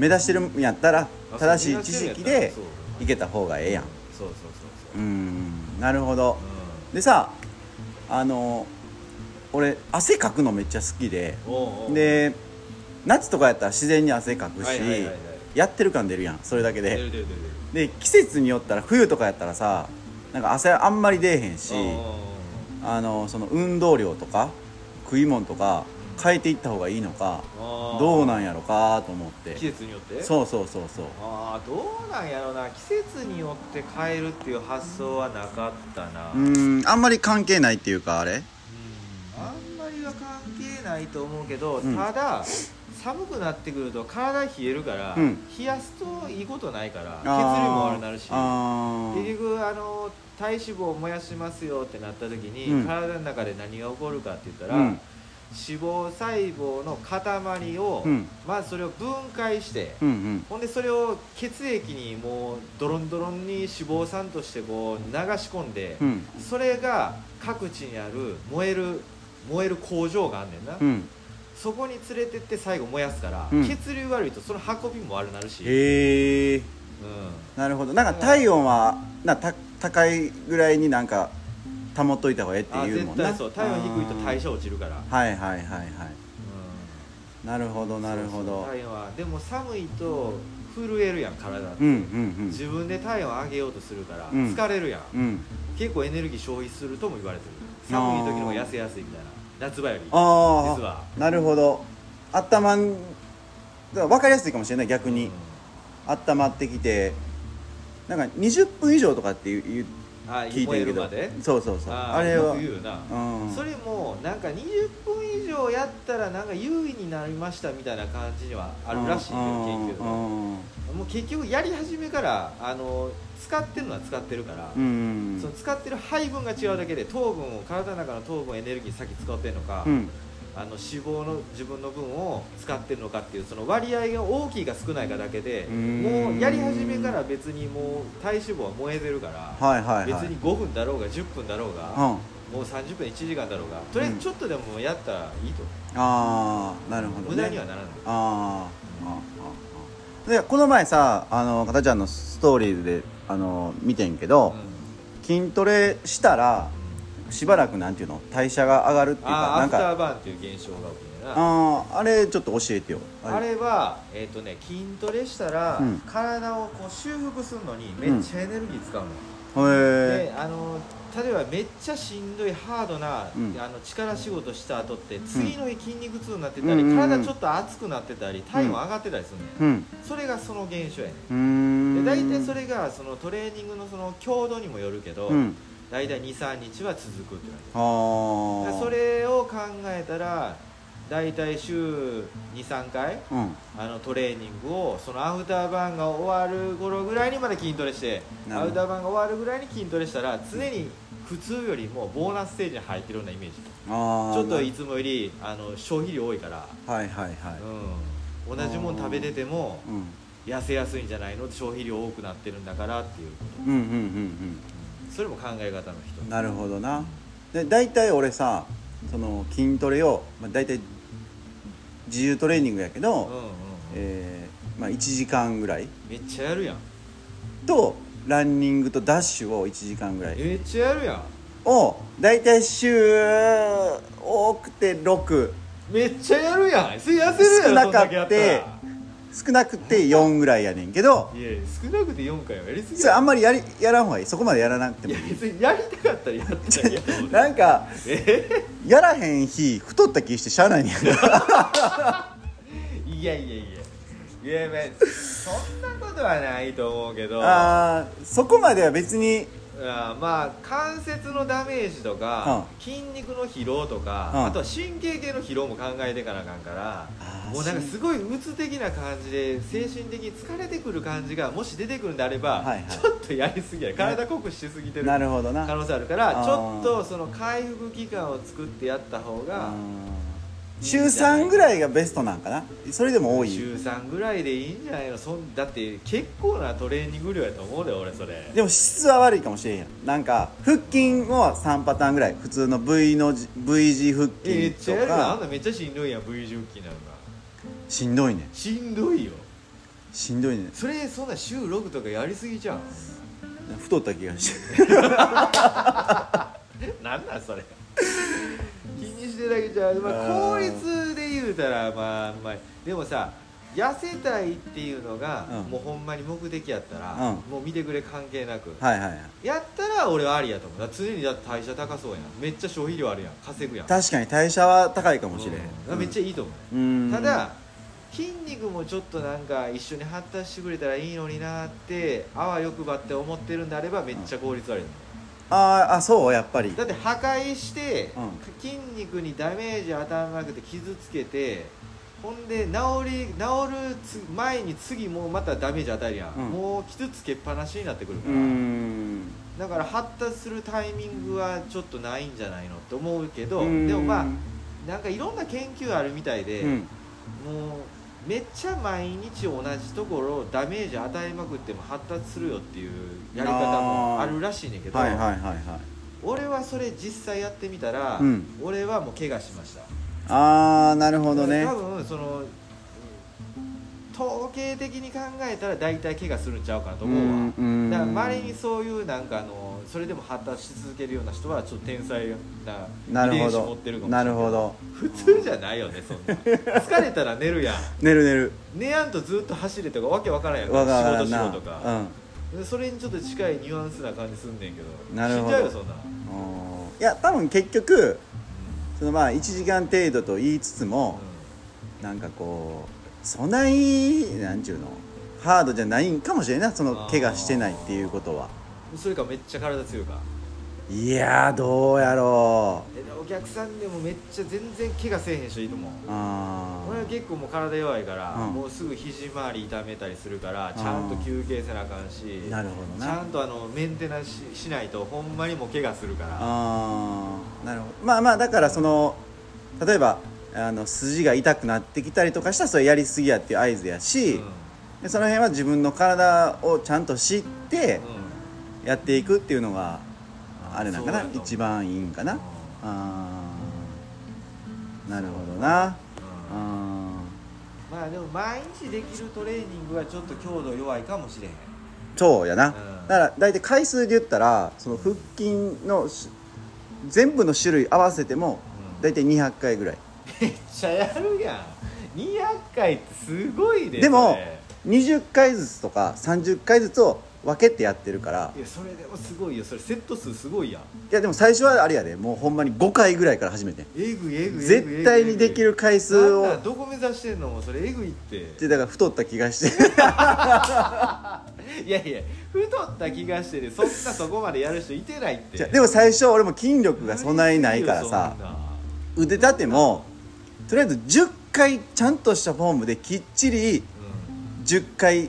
ん、目指してるんやったら正しい知識でいけた方がええやん。そうそうそうそう、うん、なるほど、うん、でさ、あの俺汗かくのめっちゃ好きで、おうおう、で夏とかやったら自然に汗かくし、はいはいはいはい、やってる感出るやんそれだけで。出る出る出る。で季節によったら冬とかやったらさ、なんか汗あんまり出えへんし、あのその運動量とか食い物とか変えていった方がいいのか、どうなんやろかと思って。季節によって。そうそうそうそう。ああ、どうなんやろな。季節によって変えるっていう発想はなかったな。うーん、あんまり関係ないっていうか、あれ、うん、あんまりは関係ないと思うけど、ただ、うん、寒くなってくると体冷えるから、うん、冷やすといいことないから血流も悪くなるし、結局あの体脂肪を燃やしますよってなった時に、うん、体の中で何が起こるかって言ったら、うん、脂肪細胞の塊を、うん、まずそれを分解して、うんうん、ほんでそれを血液にもうドロンドロンに脂肪酸としてこう流し込んで、うん、それが各地にある燃える燃える工場があんねんな、うん、そこに連れてって最後燃やすから、うん、血流悪いとその運びも悪くなるし。へー、うん、なるほど。なんか体温はなた高いぐらいになんか保っといた方がええっていうもんな。絶対そう。体温低いと代謝落ちるから。はいはいはいはい、うん、なるほどなるほど。そうそう体温はでも寒いと震えるやん体って、うんうんうん、自分で体温上げようとするから疲れるやん、うんうん、結構エネルギー消費するとも言われてる。寒い時の方が痩せやすいみたいな、夏場より。あ、実は。なるほど。あったまん、分かりやすいかもしれない逆に、うん、あったまってきてなんかにじゅっぷん以上とかっていう聞いてるけど、そうそうそう、あ, あれは言うな、うん、それもなんかにじゅっぷん以上やったらなんか優位になりましたみたいな感じにはあるらしいけど、研究でもう結局やり始めからあの使ってるのは使ってるから、うん、その使ってる配分が違うだけで糖分を体の中の糖分をエネルギー先使ってるのか、うん、あの脂肪の自分の分を使ってるのかっていうその割合が大きいか少ないかだけで、うん、もうやり始めから別にもう体脂肪は燃えてるから、はいはいはい、別にごふんだろうがじゅっぷんだろうが、うん、もうさんじゅっぷんいちじかんだろうがとりあえずちょっとでもやったらいいと、うん、ああなるほど、ね、無駄にはならない。ああ、うん、でこの前さあのかたちゃんのストーリーであの見てんけど、うん、筋トレしたらしばらくなんていうの代謝が上がるっていうか、あなんかアフターバーンっていう現象が起きるな。ああ、あれちょっと教えてよ。あれ、あれはえっ、ー、とね筋トレしたら、うん、体をこう修復するのにめっちゃエネルギー使うの。うん、へえ。あの例えばめっちゃしんどいハードな、うん、あの力仕事した後って次の日筋肉痛になってたり、うん、体ちょっと熱くなってたり体温上がってたりするね、うん、それがその現象やね。うーん、で大体それがそのトレーニングのその強度にもよるけど、うん、大体 に,さん 日は続くって感じ。それを考えたら大体週 に,さん 回、うん、あのトレーニングをそのアフターバーンが終わる頃ぐらいにまで筋トレしてアフターバーンが終わるぐらいに筋トレしたら常に普通よりもボーナスステージに入ってるようなイメージ。あー、ちょっといつもよりあの消費量多いから、はいはいはい、うん、同じもの食べてても痩せやすいんじゃないのって消費量多くなってるんだからっていうこと、うんうんうんうん、それも考え方の人。なるほどな。で大体俺さその筋トレを、まあ、大体自由トレーニングやけど、うんうんうん、えーまあ、いちじかんぐらいめっちゃやるやんとランニングとダッシュをいちじかんぐらいめっちゃやるやんを大体週多くてろくめっちゃやるやん。それ痩せるやろ。少なかった少なくてよんぐらいやねんけど。いや少なくてよん回はやりすぎや。それあんまりやりやらんほうがいい。そこまでやらなくてもいい。いや別にやりたかったらやったらいいと思うなんか、えー、やらへん日太った気してしゃあないねんいやいやいやいや、そんなことはないと思うけど、あ、そこまでは別に、あ、まあ関節のダメージとか、うん、筋肉の疲労とか、うん、あとは神経系の疲労も考えていかなあかんから、もうなんかすごい鬱的な感じで精神的に疲れてくる感じがもし出てくるんであれば、はいはい、ちょっとやりすぎや、体濃くしすぎてる可能性あるから、ちょっとその回復期間を作ってやった方が、週さんぐらいがベストなんかな。それでも多い、週さんぐらいでいいんじゃないの。そだって結構なトレーニング量やと思うで俺それ。でも質は悪いかもしれんやん。なんか腹筋をさんパターンぐらい、普通の V の V 字腹筋とか、えー、あんためっちゃしんどいやん。 V 字腹筋なんかしんどいね。しんどいよ。しんどいね。それそんな週ろくとかやりすぎちゃう。太った気がしてなんなんそれしてだけじゃ、まあ、効率で言うたら、まあ、あんまり。でもさ、痩せたいっていうのが、うん、もうほんまに目的やったら、うん、もう見てくれ関係なく、はいはいはい、やったら俺はありやと思う。だ常にだって代謝高そうやん、めっちゃ消費量あるやん、稼ぐやん。確かに代謝は高いかもしれん、うん、めっちゃいいと思う、うん、ただ筋肉もちょっとなんか一緒に発達してくれたらいいのになって、あわよくばって思ってるんであればめっちゃ効率悪いと思う。ああ、そう、やっぱりだって破壊して、うん、筋肉にダメージ当たらなくて傷つけて、ほんで治り治るつ前に次もうまたダメージ与えるやん、うん、もう傷つけっぱなしになってくるから、うん、だから発達するタイミングはちょっとないんじゃないのって思うけど、うん、でもまあなんかいろんな研究あるみたいで、うん、もうめっちゃ毎日同じところをダメージ与えまくっても発達するよっていうやり方もあるらしいねんけど、はいはいはいはい、俺はそれ実際やってみたら、うん、俺はもう怪我しました。あー、なるほどね。多分その統計的に考えたら大体怪我するんちゃうかなと思うわ。うんうん、だからまれにそういうなんかあのそれでも発達し続けるような人はちょっと天才な遺伝子持ってるかもしれない。なるほど。普通じゃないよねそんな。疲れたら寝るやん。寝る寝る。寝やんとずっと走れとかわけわからんやん。わからんな。仕事しろとか、うん。それにちょっと近いニュアンスな感じすんねんけど。なるほど。死んじゃうよそんな。いや多分結局そのまあいちじかん程度と言いつつも、うん、なんかこう。そんなになんちゅうのハードじゃないんかもしれないな、その怪我してないっていうことは。それかめっちゃ体強いか。いやーどうやろう。お客さんでもめっちゃ全然怪我せえへん人いいと思う。あ、俺は結構もう体弱いから、うん、もうすぐ肘周り痛めたりするからちゃんと休憩せなあかんし、なるほどな、ちゃんとあのメンテナンス し, しないとほんまにもう怪我するから。あ、なるほど。まあまあだからその例えばあの筋が痛くなってきたりとかしたらそれやりすぎやっていう合図やし、うん、でその辺は自分の体をちゃんと知ってやっていくっていうのがあれなんかな、うん、一番いいんかな、うん、あ、なるほどな、うん、あ、まあでも毎日できるトレーニングはちょっと強度弱いかもしれへん。そうやな、うん、だから大体回数で言ったらその腹筋の全部の種類合わせても大体にひゃっかいぐらい。めっちゃやるやん。にひゃっかいってすごいね。でもにじゅっかいずつとかさんじゅっかいずつを分けてやってるから。いやそれでもすごいよ、それセット数すごいやん。いやでも最初はあれやで、もうほんまにごかいぐらいから始めて、えぐいえぐい絶対にできる回数を。なんだどこ目指してんの、もうそれえぐいって。だから太った気がしていやいや太った気がしてね、そんなそこまでやる人いてないって。でも最初俺も筋力が備えないからさ、腕立てもとりあえずじゅっかいちゃんとしたフォームできっちりじゅっかい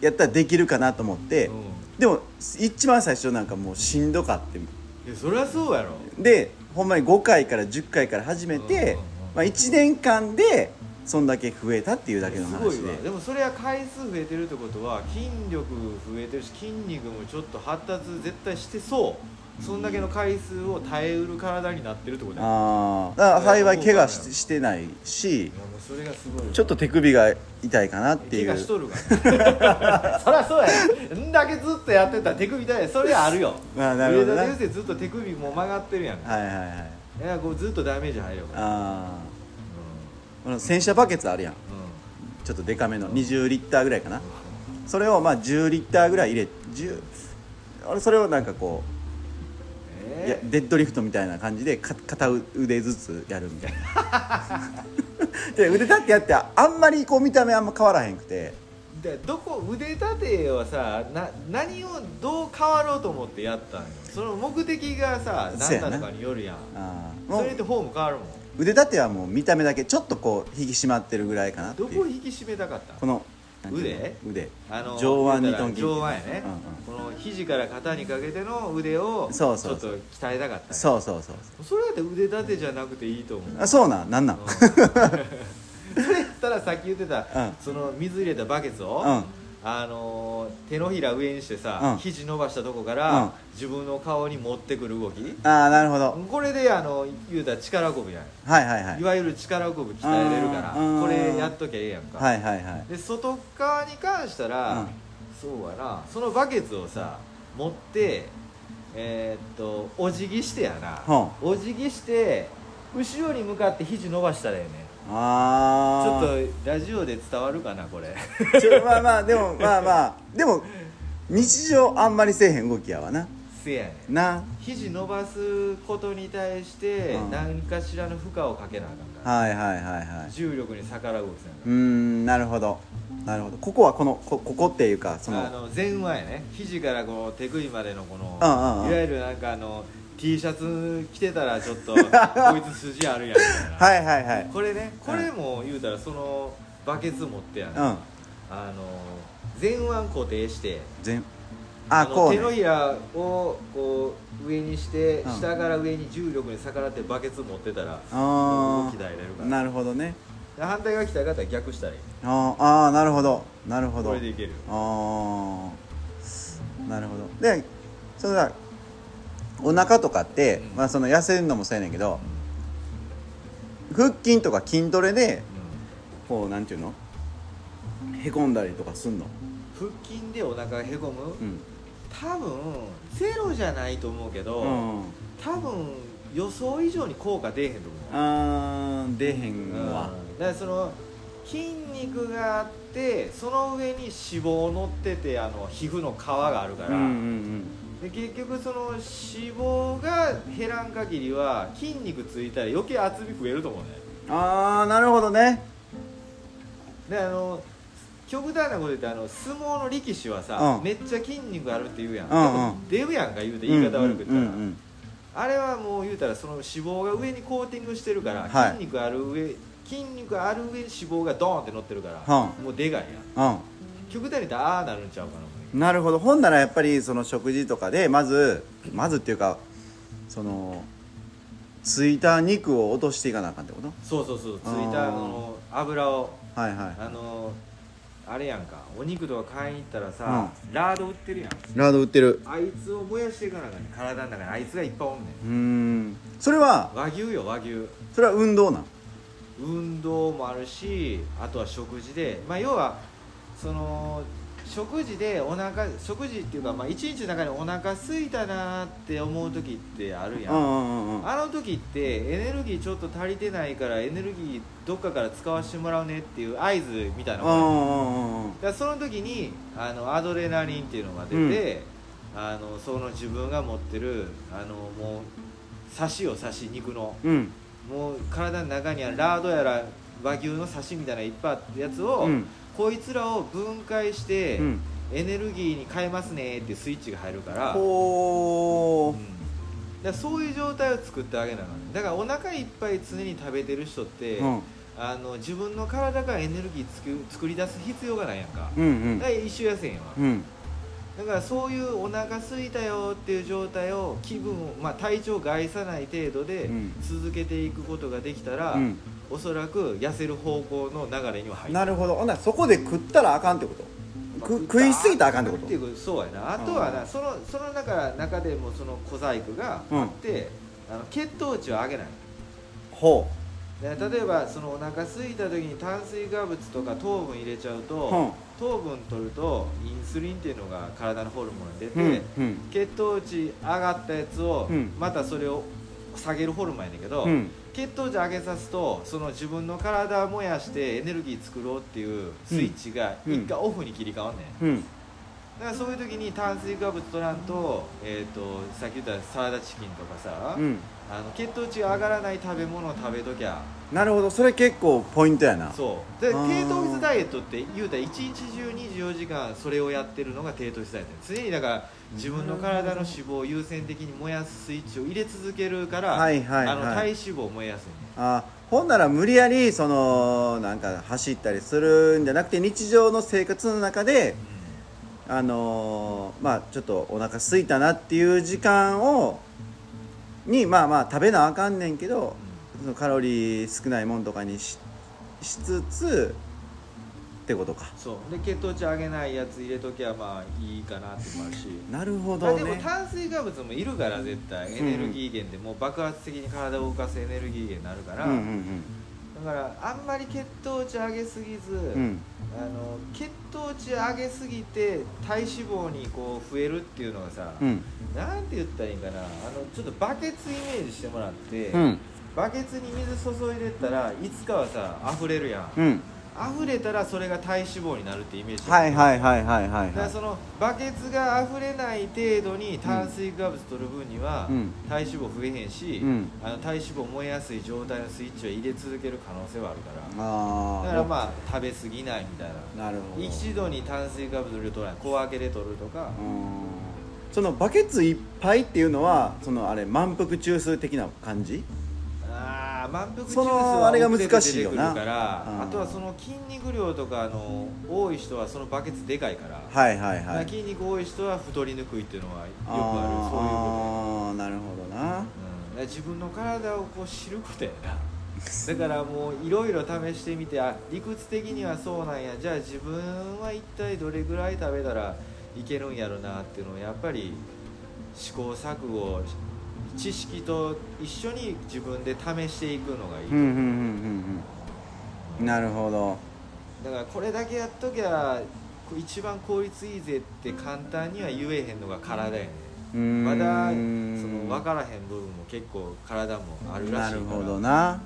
やったらできるかなと思って、うん、でも一番最初なんかもうしんどかって。いやそりゃそうやろ。でほんまにごかいからじゅっかいから始めて、うんうんうん、まあ、いちねんかんでそんだけ増えたっていうだけの話で。すごいわ。でもそれは回数増えてるってことは筋力増えてるし筋肉もちょっと発達絶対してそう。そんだけの回数を耐えうる体になってるってことだよ。ああ、だから幸い怪我 し, してないし、いやもうそれがすごい。ちょっと手首が痛いかなっていう。怪我しとるからそりゃそうやん。んだけずっとやってたら手首痛い、それはあるよ。まあなるほどな。上田先生ずっと手首も曲がってるやん。はいはいはい。いやこうずっとダメージ入るよ。ああ、うん。洗車バケツあるやん。うん、ちょっとデカめのにじゅうリッターぐらいかな。うん、それをまあじゅうリッターぐらい入れ、じゅう、あれそれをなんかこう。いやデッドリフトみたいな感じで片腕ずつやるみたいなで腕立てやってあんまりこう見た目あんま変わらへんくて、でどこ腕立てはさな何をどう変わろうと思ってやったんよ。その目的がさ何なのかによるやん。あそれってフォーム変わるもん。腕立てはもう見た目だけちょっとこう引き締まってるぐらいかなっていう。どこ引き締めたかった？この腕腕あの上腕二頭筋、上腕やね、うんうん、この肘から肩にかけての腕をちょっと鍛えたかった。そうそうそうそう。それだって腕立てじゃなくていいと思う。あそうなんなんなん、うん、それやったらさっき言ってた、うん、その水入れたバケツを、うん、あの手のひら上にしてさ、うん、肘伸ばしたとこから、うん、自分の顔に持ってくる動き。ああなるほど。これであの言うたら力こぶやん、はいはいはい、いわゆる力こぶ鍛えれるからこれやっときゃええやんか、はいはいはい、で外側に関したら、うん、そうやなそのバケツをさ持ってえー、っとお辞儀してやな、うん、お辞儀して後ろに向かって肘伸ばしたらええねん。あちょっとラジオで伝わるかなこれちょまあまあでもまあまあでも日常あんまりせえへん動きやわな。せやねんな。肘伸ばすことに対して何かしらの負荷をかけなあかんから、うん、はいはいはいはい、重力に逆らう動きせなあかん。うーんなるほどなるほど。ここはこの こ, ここっていうかそのあの前腕やね。肘からこの手首までのこの、うんうんうん、いわゆるなんかあのT シャツ着てたらちょっとこいつ筋あるやんみたいなはいはいはい。これねこれも言うたらそのバケツ持ってやな、うん、あの前腕固定して前ああのこう、ね、手のひらをこう上にして、うん、下から上に重力に逆らってバケツ持ってたら動き鍛えれるから。なるほどね。反対が来た方は逆したらいい。ああなるほどなるほど。これでいける。ああなるほど。でそれだお腹とかって、まあ、その痩せるのもそうやねんけど、腹筋とか筋トレでこうなんていうのへこんだりとかすんの？腹筋でお腹がへこむ、うん、多分ゼロじゃないと思うけど、うん、多分予想以上に効果出えへんと思う。あー出えへんわ、うん、だからその筋肉があってその上に脂肪乗っててあの皮膚の皮があるから、うんうんうんで結局その脂肪が減らん限りは筋肉ついたら余計厚み増えると思うね。あーなるほどね。であの極端なこと言ってあの相撲の力士はさ、うん、めっちゃ筋肉あるって言うやん、うんうん、出るやんか言うて言い方悪く言ったら、うんうんうんうん、あれはもう言うたらその脂肪が上にコーティングしてるから、はい、筋肉ある上筋肉ある上に脂肪がドーンって乗ってるから、うん、もうでかいやん、うん、極端に言ったらああなるんちゃうかな。なるほど。ほんならやっぱりその食事とかでまずまずっていうかそのついた肉を落としていかなあかんってこと？そうそうそうついたあの油を、はいはい、あのあれやんかお肉とか買いに行ったらさ、うん、ラード売ってるやん。ラード売ってる。あいつを燃やしていかなあかんね。体の中にあいつがいっぱいおんねん。うーんそれは和牛よ和牛。それは運動なん？運動もあるしあとは食事でまあ要はその食事でお腹食事っていうかまあ一日の中にお腹すいたなって思う時ってあるやん、うんうんうん、あの時ってエネルギーちょっと足りてないからエネルギーどっかから使わせてもらうねっていう合図みたいなのがある、うんうんうん、だからその時にあのアドレナリンっていうのが出て、うん、あのその自分が持ってるあのもう刺しを刺し肉の、うん、もう体の中にはラードやら和牛の刺しみたいないっぱいあるやつを、うんこいつらを分解してエネルギーに変えますねってスイッチが入るから、うん、だからそういう状態を作ってあげながらだからお腹いっぱい常に食べてる人って、うん、あの自分の体からエネルギーつく作り出す必要がないやんか、うんうん、だから一周痩せんやわ、うん、だからそういうお腹すいたよっていう状態を気分を、まあ、体調を害さない程度で続けていくことができたら、うんうんおそらく痩せる方向の流れには入る。なるほど。ほんならそこで食ったらあかんってこと、まあ、く食いすぎたらあかんってことっていうこと。そうやな。あとはな、うん、そのその中中でもその小細工があって、うん、あの血糖値を上げない。ほう。例えばそのお腹空いた時に炭水化物とか糖分入れちゃうと、うん、糖分取るとインスリンっていうのが体のホルモンに出て、うんうん、血糖値上がったやつを、うん、またそれを下げるホルモンやねんけど、うん、血糖値上げさすとその自分の体を燃やしてエネルギー作ろうっていうスイッチが一回オフに切り替わんねん、うんうん、だからそういう時に炭水化物取らんと、えーと、さっき言ったサラダチキンとかさ、うん、あの血糖値が上がらない食べ物を食べときゃ。なるほど、それ結構ポイントやな。そうで、低糖質ダイエットって言うたら一日中にじゅうよじかんそれをやってるのが低糖質ダイエット。常にだから自分の体の脂肪を優先的に燃やすスイッチを入れ続けるから、はいはいはい、あの体脂肪を燃やすんね。あ、ほんなら無理やりそのなんか走ったりするんじゃなくて、日常の生活の中で、うん、あのー、まあちょっとお腹空いたなっていう時間をにまあまあ食べなあかんねんけど、そのカロリー少ないもんとかに し, しつつってことか。そうで血糖値上げないやつ入れときゃまあいいかなって思うしなるほどね。でも炭水化物もいるから絶対エネルギー源で、もう爆発的に体を動かすエネルギー源になるから、うんうんうん、だからあんまり血糖値上げすぎず、うん、あの血糖値上げすぎて体脂肪にこう増えるっていうのがさ、うん、なんて言ったらいいかな、あのちょっとバケツイメージしてもらって、うんバケツに水注いでったらいつかはさ溢れるやん、うん、溢れたらそれが体脂肪になるってイメージ。はいはいはいはいはい、はい、だからそのバケツが溢れない程度に炭水化物取る分には体脂肪増えへんし、うん、あの体脂肪燃えやすい状態のスイッチを入れ続ける可能性はあるから、あ、だからまあ食べ過ぎないみたいな。なるほど。一度に炭水化物を取らない、小分けで取るとか。うん、そのバケツいっぱいっていうのはそのあれ満腹中枢的な感じ？あ満腹中枢はあれが難しいよな。あとはその筋肉量とかの多い人はそのバケツでかいから、はいはいはい、筋肉多い人は太りにくいっていうのはよくある。あそういうこと。あなるほどな、うん、自分の体をこう知ることやな。だからもういろいろ試してみて、あ理屈的にはそうなんや、じゃあ自分は一体どれぐらい食べたらいけるんやろなっていうのをやっぱり試行錯誤知識と一緒に自分で試していくのがいい。うんうんうんうん。なるほど。だからこれだけやっときゃ一番効率いいぜって簡単には言えへんのが体やね。うん。まだその分からへん部分も結構体もあるらしいから。なるほどな。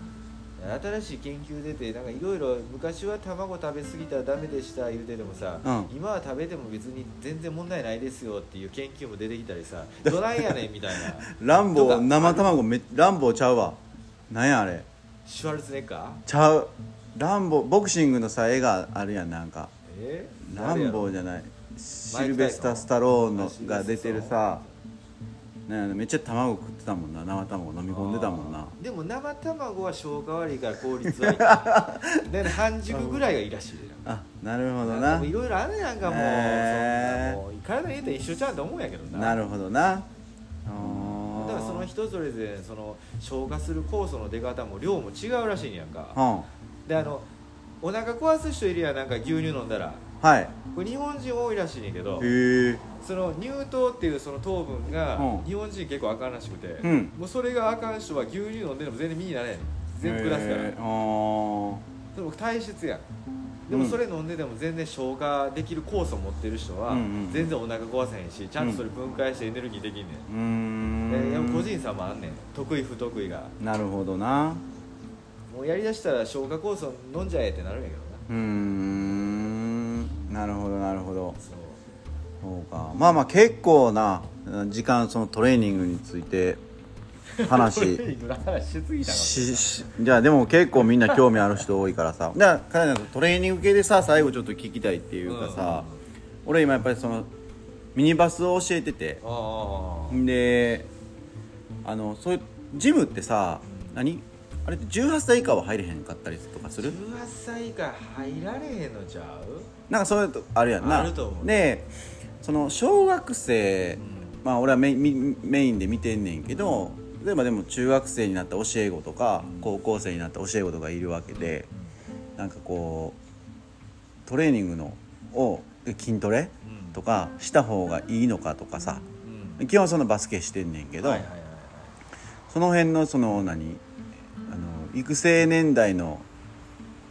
新しい研究出てなんかいろいろ昔は卵食べ過ぎたらダメでした言うてでもさ、うん、今は食べても別に全然問題ないですよっていう研究も出てきたりさ、どないやねんみたいなランボー生卵めランボーちゃうわ、なんやあれシュワルツネッガーちゃう、ランボーボクシングのさ絵があるやんなんか、えー、ランボーじゃないシルベスター・スタローンのが出てるさ、めっちゃ卵食ってたもんな、生卵飲み込んでたもんな。でも生卵は消化悪いから効率悪いで半熟ぐらいがいいらしいで。あ、なるほどな。いろいろあるやんかもう、えー、そんなもう体に入れたら一緒ちゃうと思うんやけどな。なるほどな。だからその人それぞれその消化する酵素の出方も量も違うらしいんやんか、うん、であのお腹壊す人いるやん、なんか牛乳飲んだら、はい、これ日本人多いらしいねんけど、へその乳糖っていうその糖分が日本人結構あかんらしくて、うん、もうそれがあかん人は牛乳飲んでも全然身になれない、全部下すから、でも体質やん、でもそれ飲んででも全然消化できる酵素持ってる人は全然お腹壊せへんし、ちゃんとそれ分解してエネルギーできんねん、うん、でも個人差もあんねん、得意不得意が。なるほどな。もうやりだしたら消化酵素飲んじゃえってなるんやけどな。うーんなるほどなるほど。そうか。まあまあ結構な時間そのトレーニングについて話トレーニングの話しすぎたから。じゃあでも結構みんな興味ある人多いからさ。じゃあかなりトレーニング系でさ最後ちょっと聞きたいっていうかさ、うん、俺今やっぱりそのミニバスを教えてて、あであのそういうジムってさ何あれってじゅうはっさい以下は入れへんかったりとかする？じゅうはっさい以下入られへんのちゃう？なんかそういうとあるやんな。あると思う。で、その小学生、うん、まあ俺は メ, メインで見てんねんけど、うん、例えばでも中学生になった教え子とか、うん、高校生になった教え子とかいるわけで、うん、なんかこうトレーニングのを筋トレ、うん、とかした方がいいのかとかさ、うん、基本そのバスケしてんねんけど、はいはいはいはい、その辺のその何育成年代の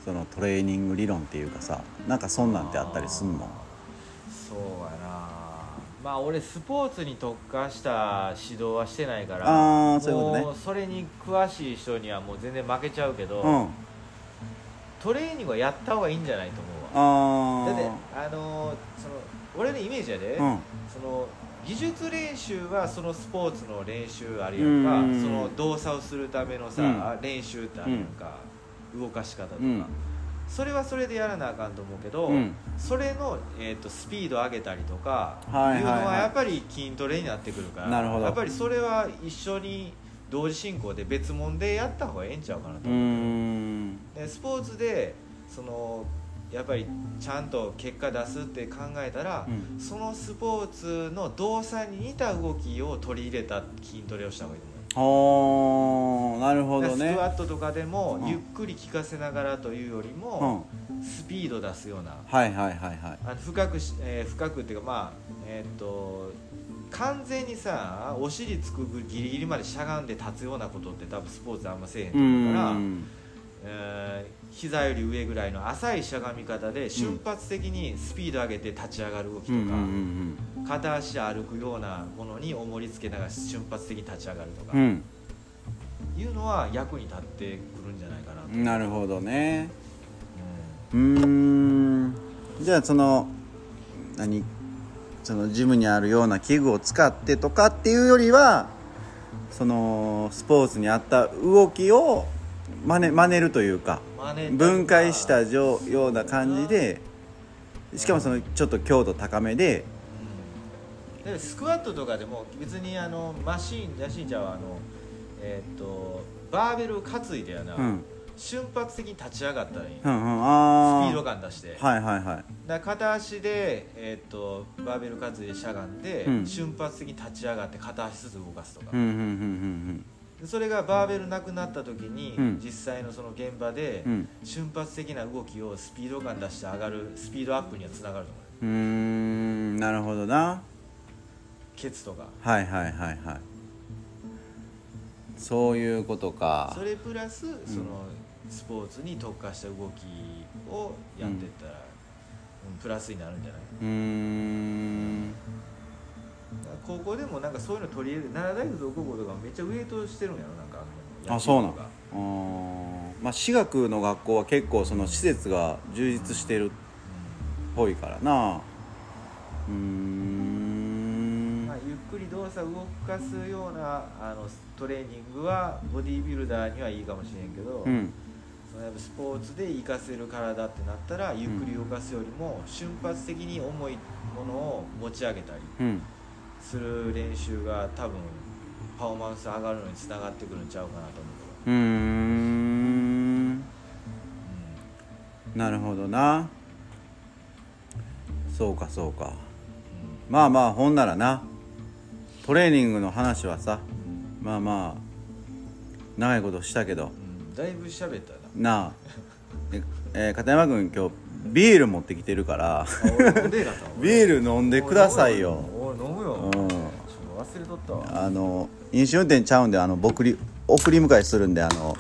そのトレーニング理論っていうかさ、なんかそんなんってあったりすんの？そうやな。まあ俺スポーツに特化した指導はしてないから、あそういうこと、ね、もうそれに詳しい人にはもう全然負けちゃうけど、うん、トレーニングはやった方がいいんじゃないと思うわ。あだってあのその俺のイメージやで、うん、その技術練習はそのスポーツの練習あるやんか、うんうん、その動作をするためのさ、うん、練習ってあるやんか、うん、動かし方とか、うん、それはそれでやらなあかんと思うけど、うん、それの、えーと、スピード上げたりとかいうのはやっぱり筋トレになってくるから、はいはいはい、やっぱりそれは一緒に同時進行で別物でやった方がええんちゃうかなと思う。うんでスポーツでそのやっぱりちゃんと結果出すって考えたら、うん、そのスポーツの動作に似た動きを取り入れた筋トレをした方がいいと思います。あー、なるほどね。スクワットとかでも、うん、ゆっくり効かせながらというよりも、うん、スピード出すような、はいはいはいはい、あの深く、えー、深くっていうかまあえー、っと完全にさお尻つくギリギリまでしゃがんで立つようなことって多分スポーツであんませえへんと思うから、うんえー、膝より上ぐらいの浅いしゃがみ方で瞬発的にスピード上げて立ち上がる動きとか、うんうんうんうん、片足歩くようなものに重りつけながら瞬発的に立ち上がるとか、うん、いうのは役に立ってくるんじゃないかなと。なるほどね、うん、うーんじゃあその何そのジムにあるような器具を使ってとかっていうよりはそのスポーツに合った動きを真似、真似るというか分解したような感じでしかもそのちょっと強度高めで、うん、でスクワットとかでも別にあのマシーンマシーンじゃああの、えー、っとバーベル担いでやな、うん、瞬発的に立ち上がったらいい、うんうん、あスピード感出して、はいはいはい、だ片足で、えー、っとバーベル担いでしゃがんで、うん、瞬発的に立ち上がって片足ずつ動かすとか、うんうんうんうんうんそれがバーベルなくなった時に、うん、実際のその現場で、うん、瞬発的な動きをスピード感出して上がるスピードアップにはつながると思う。うーんなるほどな。ケツとかはいはいはいはいそういうことか。それプラスその、うん、スポーツに特化した動きをやってったら、うん、プラスになるんじゃない。うーん高校でもなんかそういうの取り入れる奈良大学と高校とかめっちゃウエイトしてるんやろなんかあそうなんあ、まあ、私学の学校は結構その施設が充実してるっぽいからなうーん、まあ、ゆっくり動作を動かすようなあのトレーニングはボディービルダーにはいいかもしれんけど、うん、そのやっぱスポーツで活かせる体ってなったらゆっくり動かすよりも瞬発的に重いものを持ち上げたり、うんする練習が多分パフォーマンス上がるのにつながってくるんちゃうかなと思う。うーん、うん、なるほどな。そうかそうか、うん、まあまあほんならなトレーニングの話はさ、うん、まあまあ長いことしたけど、うん、だいぶ喋ったななあえ、えー、片山君今日ビール持ってきてるからビール飲んでくださいよ。飲むよ、うん、ちょっと忘れとったわ。あの飲酒運転ちゃうんであの僕り送り迎えするんであの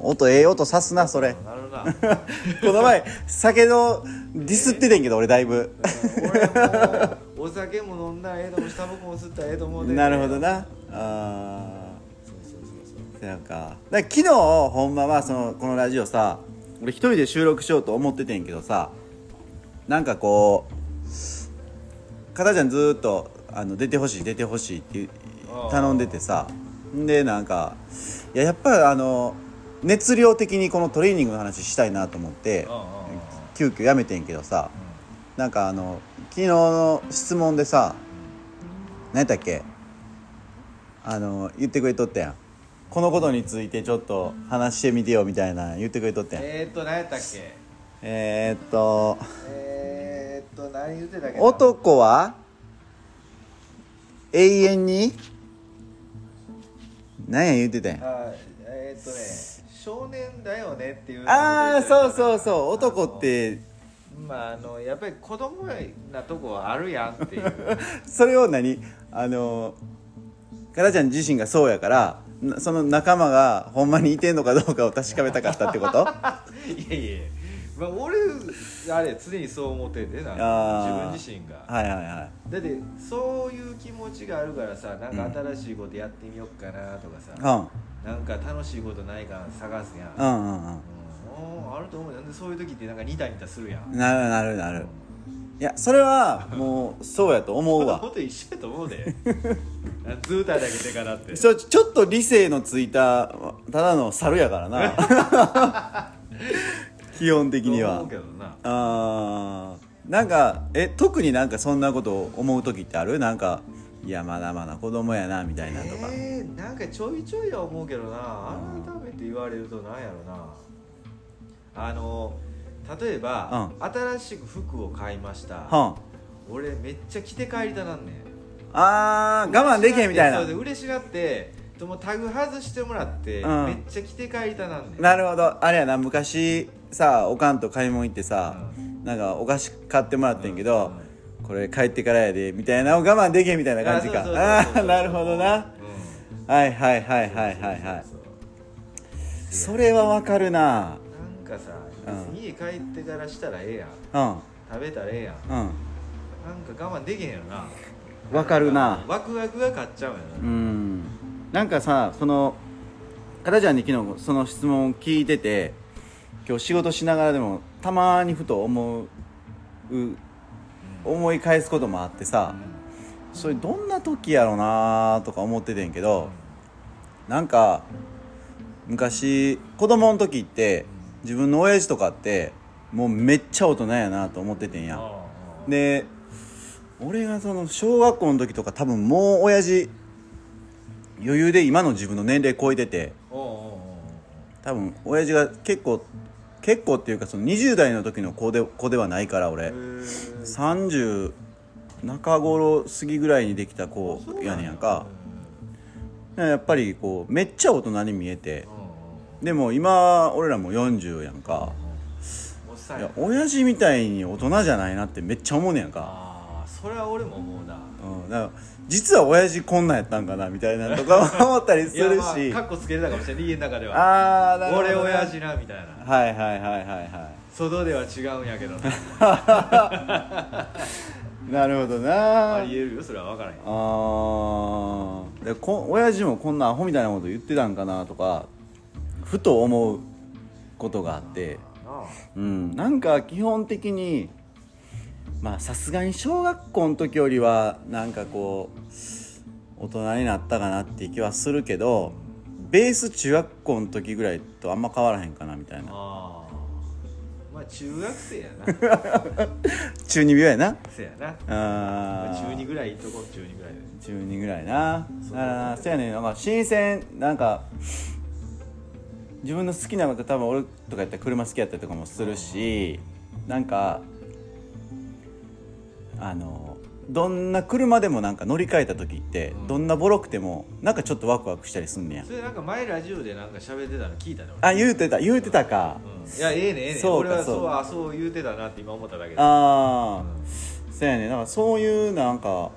音ええ音さすなそれなるなこの前酒のディスっててんけど俺だいぶ俺もお酒も飲んだらええと思うしタバコも吸ったらええと思うで、ね、なるほどなあそうそうそうそうなんかだから昨日ほんまはそのこのラジオさ俺一人で収録しようと思っててんけどさなんかこう片ちゃんずーっとあの出てほしい出てほしいって頼んでてさでなんかいややっぱりあの熱量的にこのトレーニングの話したいなと思って急遽やめてんけどさなんかあの昨日の質問でさ何やったっけあの言ってくれとったやんこのことについてちょっと話してみてよみたいな言ってくれとったやんえーっと何やったっけえーっとえーっと何言ってたっけ男は永遠に何や言うてたんやえー、っとね少年だよねっていうああそうそうそう男ってまああのやっぱり子供なとこはあるやんっていうそれを何あのかなちゃん自身がそうやからその仲間がほんまにいてんのかどうかを確かめたかったってこといやいや、まあ、俺あれ常にそう思っててなんか自分自身がはいはいはいだってそういう気持ちがあるからさなんか新しいことやってみよっかなとかさ、うん、なんか楽しいことないか探すやん、うんうんうんうん、あると思うなんでそういう時ってなんかニタニタするやんなるなるなる、いやそれはもうそうやと思うわ。ほんと一緒やと思うで。ずーっとあげてからってち ょ, ちょっと理性のついたただの猿やからな。基本的には思うけどな。あなんかえ特になんかそんなことを思う時ってある？なんかいやまだまだ子供やなみたいなとか、えー、なんかちょいちょいは思うけどな。改めて言われるとなんやろな、あの例えば、うん、新しく服を買いました、うん、俺めっちゃ着て帰りたなんねん。あー我慢できへんみたいな。そうで嬉しがってでもタグ外してもらって、うん、めっちゃ着て帰りたなんねん。なるほど。あれやな昔さおかんと買い物行ってさ、うん、なんかお菓子買ってもらってんけど、うんうん、これ帰ってからやでみたいなのを我慢できへんみたいな感じか。ああなるほどな、うん、はいはいはいはいはいはい。それはわかるな。なんかさ、うん、家帰ってからしたらええやん、うん、食べたらええやん、うん、なんか我慢できへんよな。わかるな。ワクワクが勝っちゃうよな。うんなんかさそのかたちゃんに昨日その質問を聞いてて今日仕事しながらでもたまにふと思う思い返すこともあってさ、うん、それどんな時やろなとか思っててんけど、なんか昔子供の時って自分の親父とかってもうめっちゃ大人やなと思っててんや。で俺がその小学校の時とか多分もう親父余裕で今の自分の年齢超えてて、多分親父が結構結構っていうかそのにじゅう代の時の子で、子ではないから俺さんじゅう中頃過ぎぐらいにできた子やねんやんか。やっぱりこうめっちゃ大人に見えて、でも今俺らもよんじゅうやんか。いや親父みたいに大人じゃないなってめっちゃ思うねんやんか。あそれは俺も思うな、うん、だから実は親父こんなんやったんかなみたいなとか思ったりするし、カッコつけてたかもしれない家の中では。あー俺親父なみたいな。はいはいはいはいはい。外では違うんやけど。なるほどな。ありえるよそれは分からへん。ああでこ親父もこんなアホみたいなこと言ってたんかなとかふと思うことがあって、うんなんか基本的に。まあさすがに小学校の時よりはなんかこう大人になったかなって気はするけど、ベース中学校の時ぐらいとあんま変わらへんかなみたいな。あまあ中学生やな。中二病やな。せやな。あ中二ぐらいいっとこ中二ぐらいで。中二ぐらいな。あそうやね。なんか新鮮なんか自分の好きなこと多分俺とかやったら車好きやったりとかもするし、なんか。あのどんな車でもなんか乗り換えた時って、うん、どんなボロくてもなんかちょっとワクワクしたりすんねや。それなんか前ラジオでなんか喋ってたの聞いたね俺。あ言うてた言うてたか、うん、いやええねええね俺はそうあそう言うてたなって今思っただけで。ああ、うん、そうやね。なんかそういうなんか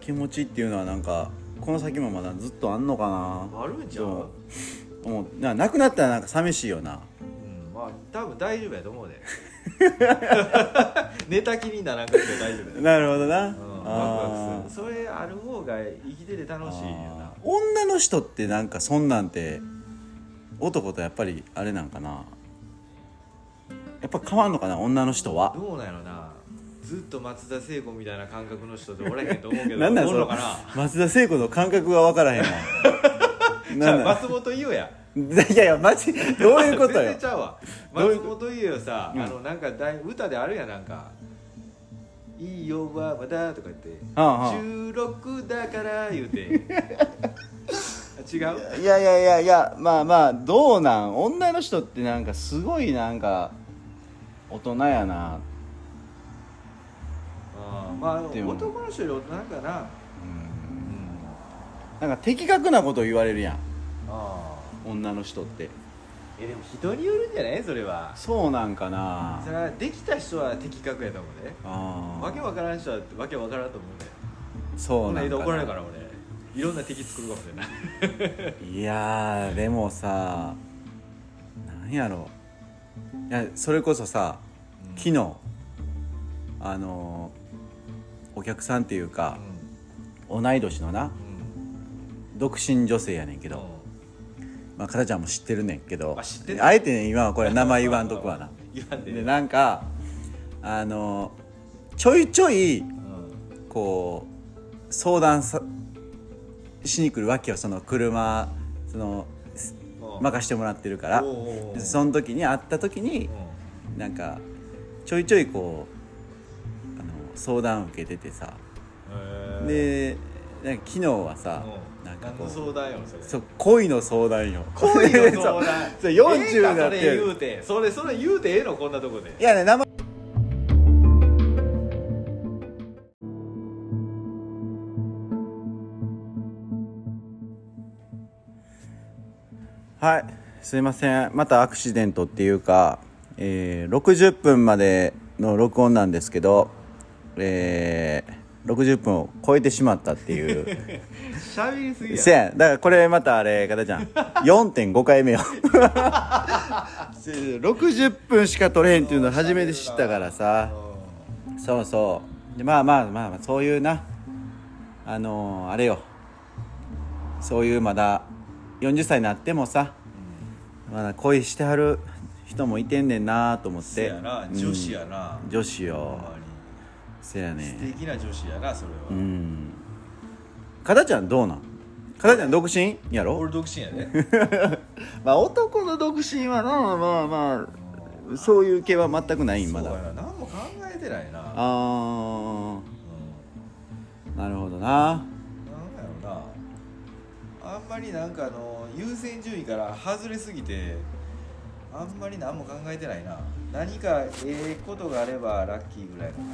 気持ちっていうのはなんかこの先もまだずっとあんのかな。あるんちゃう。もうなくなったらなんか寂しいよな。うんまあ多分大丈夫やと思うで。寝たきりにならんかって大丈夫だ。なるほどな、うん、ワクワクする。それある方が生きてて楽しいよな。女の人ってなんかそんなんて男とやっぱりあれなんかな。やっぱ変わんのかな女の人は。どうなんやろな。ずっと松田聖子みたいな感覚の人っておらへんと思うけど。なんなんそれ松田聖子の感覚が分からへんわ。じゃあ松本伊代や。いやいやマジどういうことよ。全然ちゃうわ。松本伊代よさあのなんか大歌であるやなんかいいよはまだとか言ってじゅうろくだから言うて。違う。いやいやいやいやまあまあどうなん女の人ってなんかすごいなんか大人やな。あーまあ男の人より大人かな。うん、うん、なんか的確なこと言われるやん。あ女の人ってえでも人によるんじゃないそれは。そうなんかな。それはできた人は的確やと思うね。あわけわからん人はわけわからんと思うね。そうなんかな。こんな人怒られるから俺いろんな敵作るかもしれない。いやでもさなんやろいやそれこそさ、うん、昨日あのお客さんっていうか、うん、同い年のな、うん、独身女性やねんけど、うんまあ、かたちゃんも知ってるねんけど あ, あえてね今はこれ名前言わんとくわな。言わんでね。でなんかあのちょいちょい、うん、こう相談さしに来るわけよ、その車その任してもらってるから。でその時に会った時になんかちょいちょいこうあの相談受けててさ、でなんか昨日はさなんかこう相談よ、それそう恋の相談よ、恋の相談そうよんじゅうになってる、えー、それ言うてそれそれ言うてええのこんなとこで。いやね、名前はい、すいません、またアクシデントっていうか、えー、ろくじゅっぷんまでの録音なんですけど、えー、ろくじゅっぷんを超えてしまったっていうしゃべりすぎやせん。だからこれまたあれかたちゃん よんてんご 回目よろくじゅっぷんしか撮れへんっていうのを初めて知ったからさ。そうそうで、まあまあまあ、まあ、そういうなあのー、あれよ、そういうまだよんじゅっさいになってもさ、うん、まだ恋してはる人もいてんねんなと思って。せやな、女子やな、うん、女子よ。せやね、素敵な女子やな、それは。うん、かたちゃんどうなん？かたちゃん独身やろ？俺独身やねまあ男の独身はな、まあまあ、まあ、そういう系は全くないんまだ。そうやな、何も考えてないな。あー、うん、なるほどな。あんまりなんかあの優先順位から外れすぎてあんまり何も考えてないな。何かええことがあればラッキーぐらいの感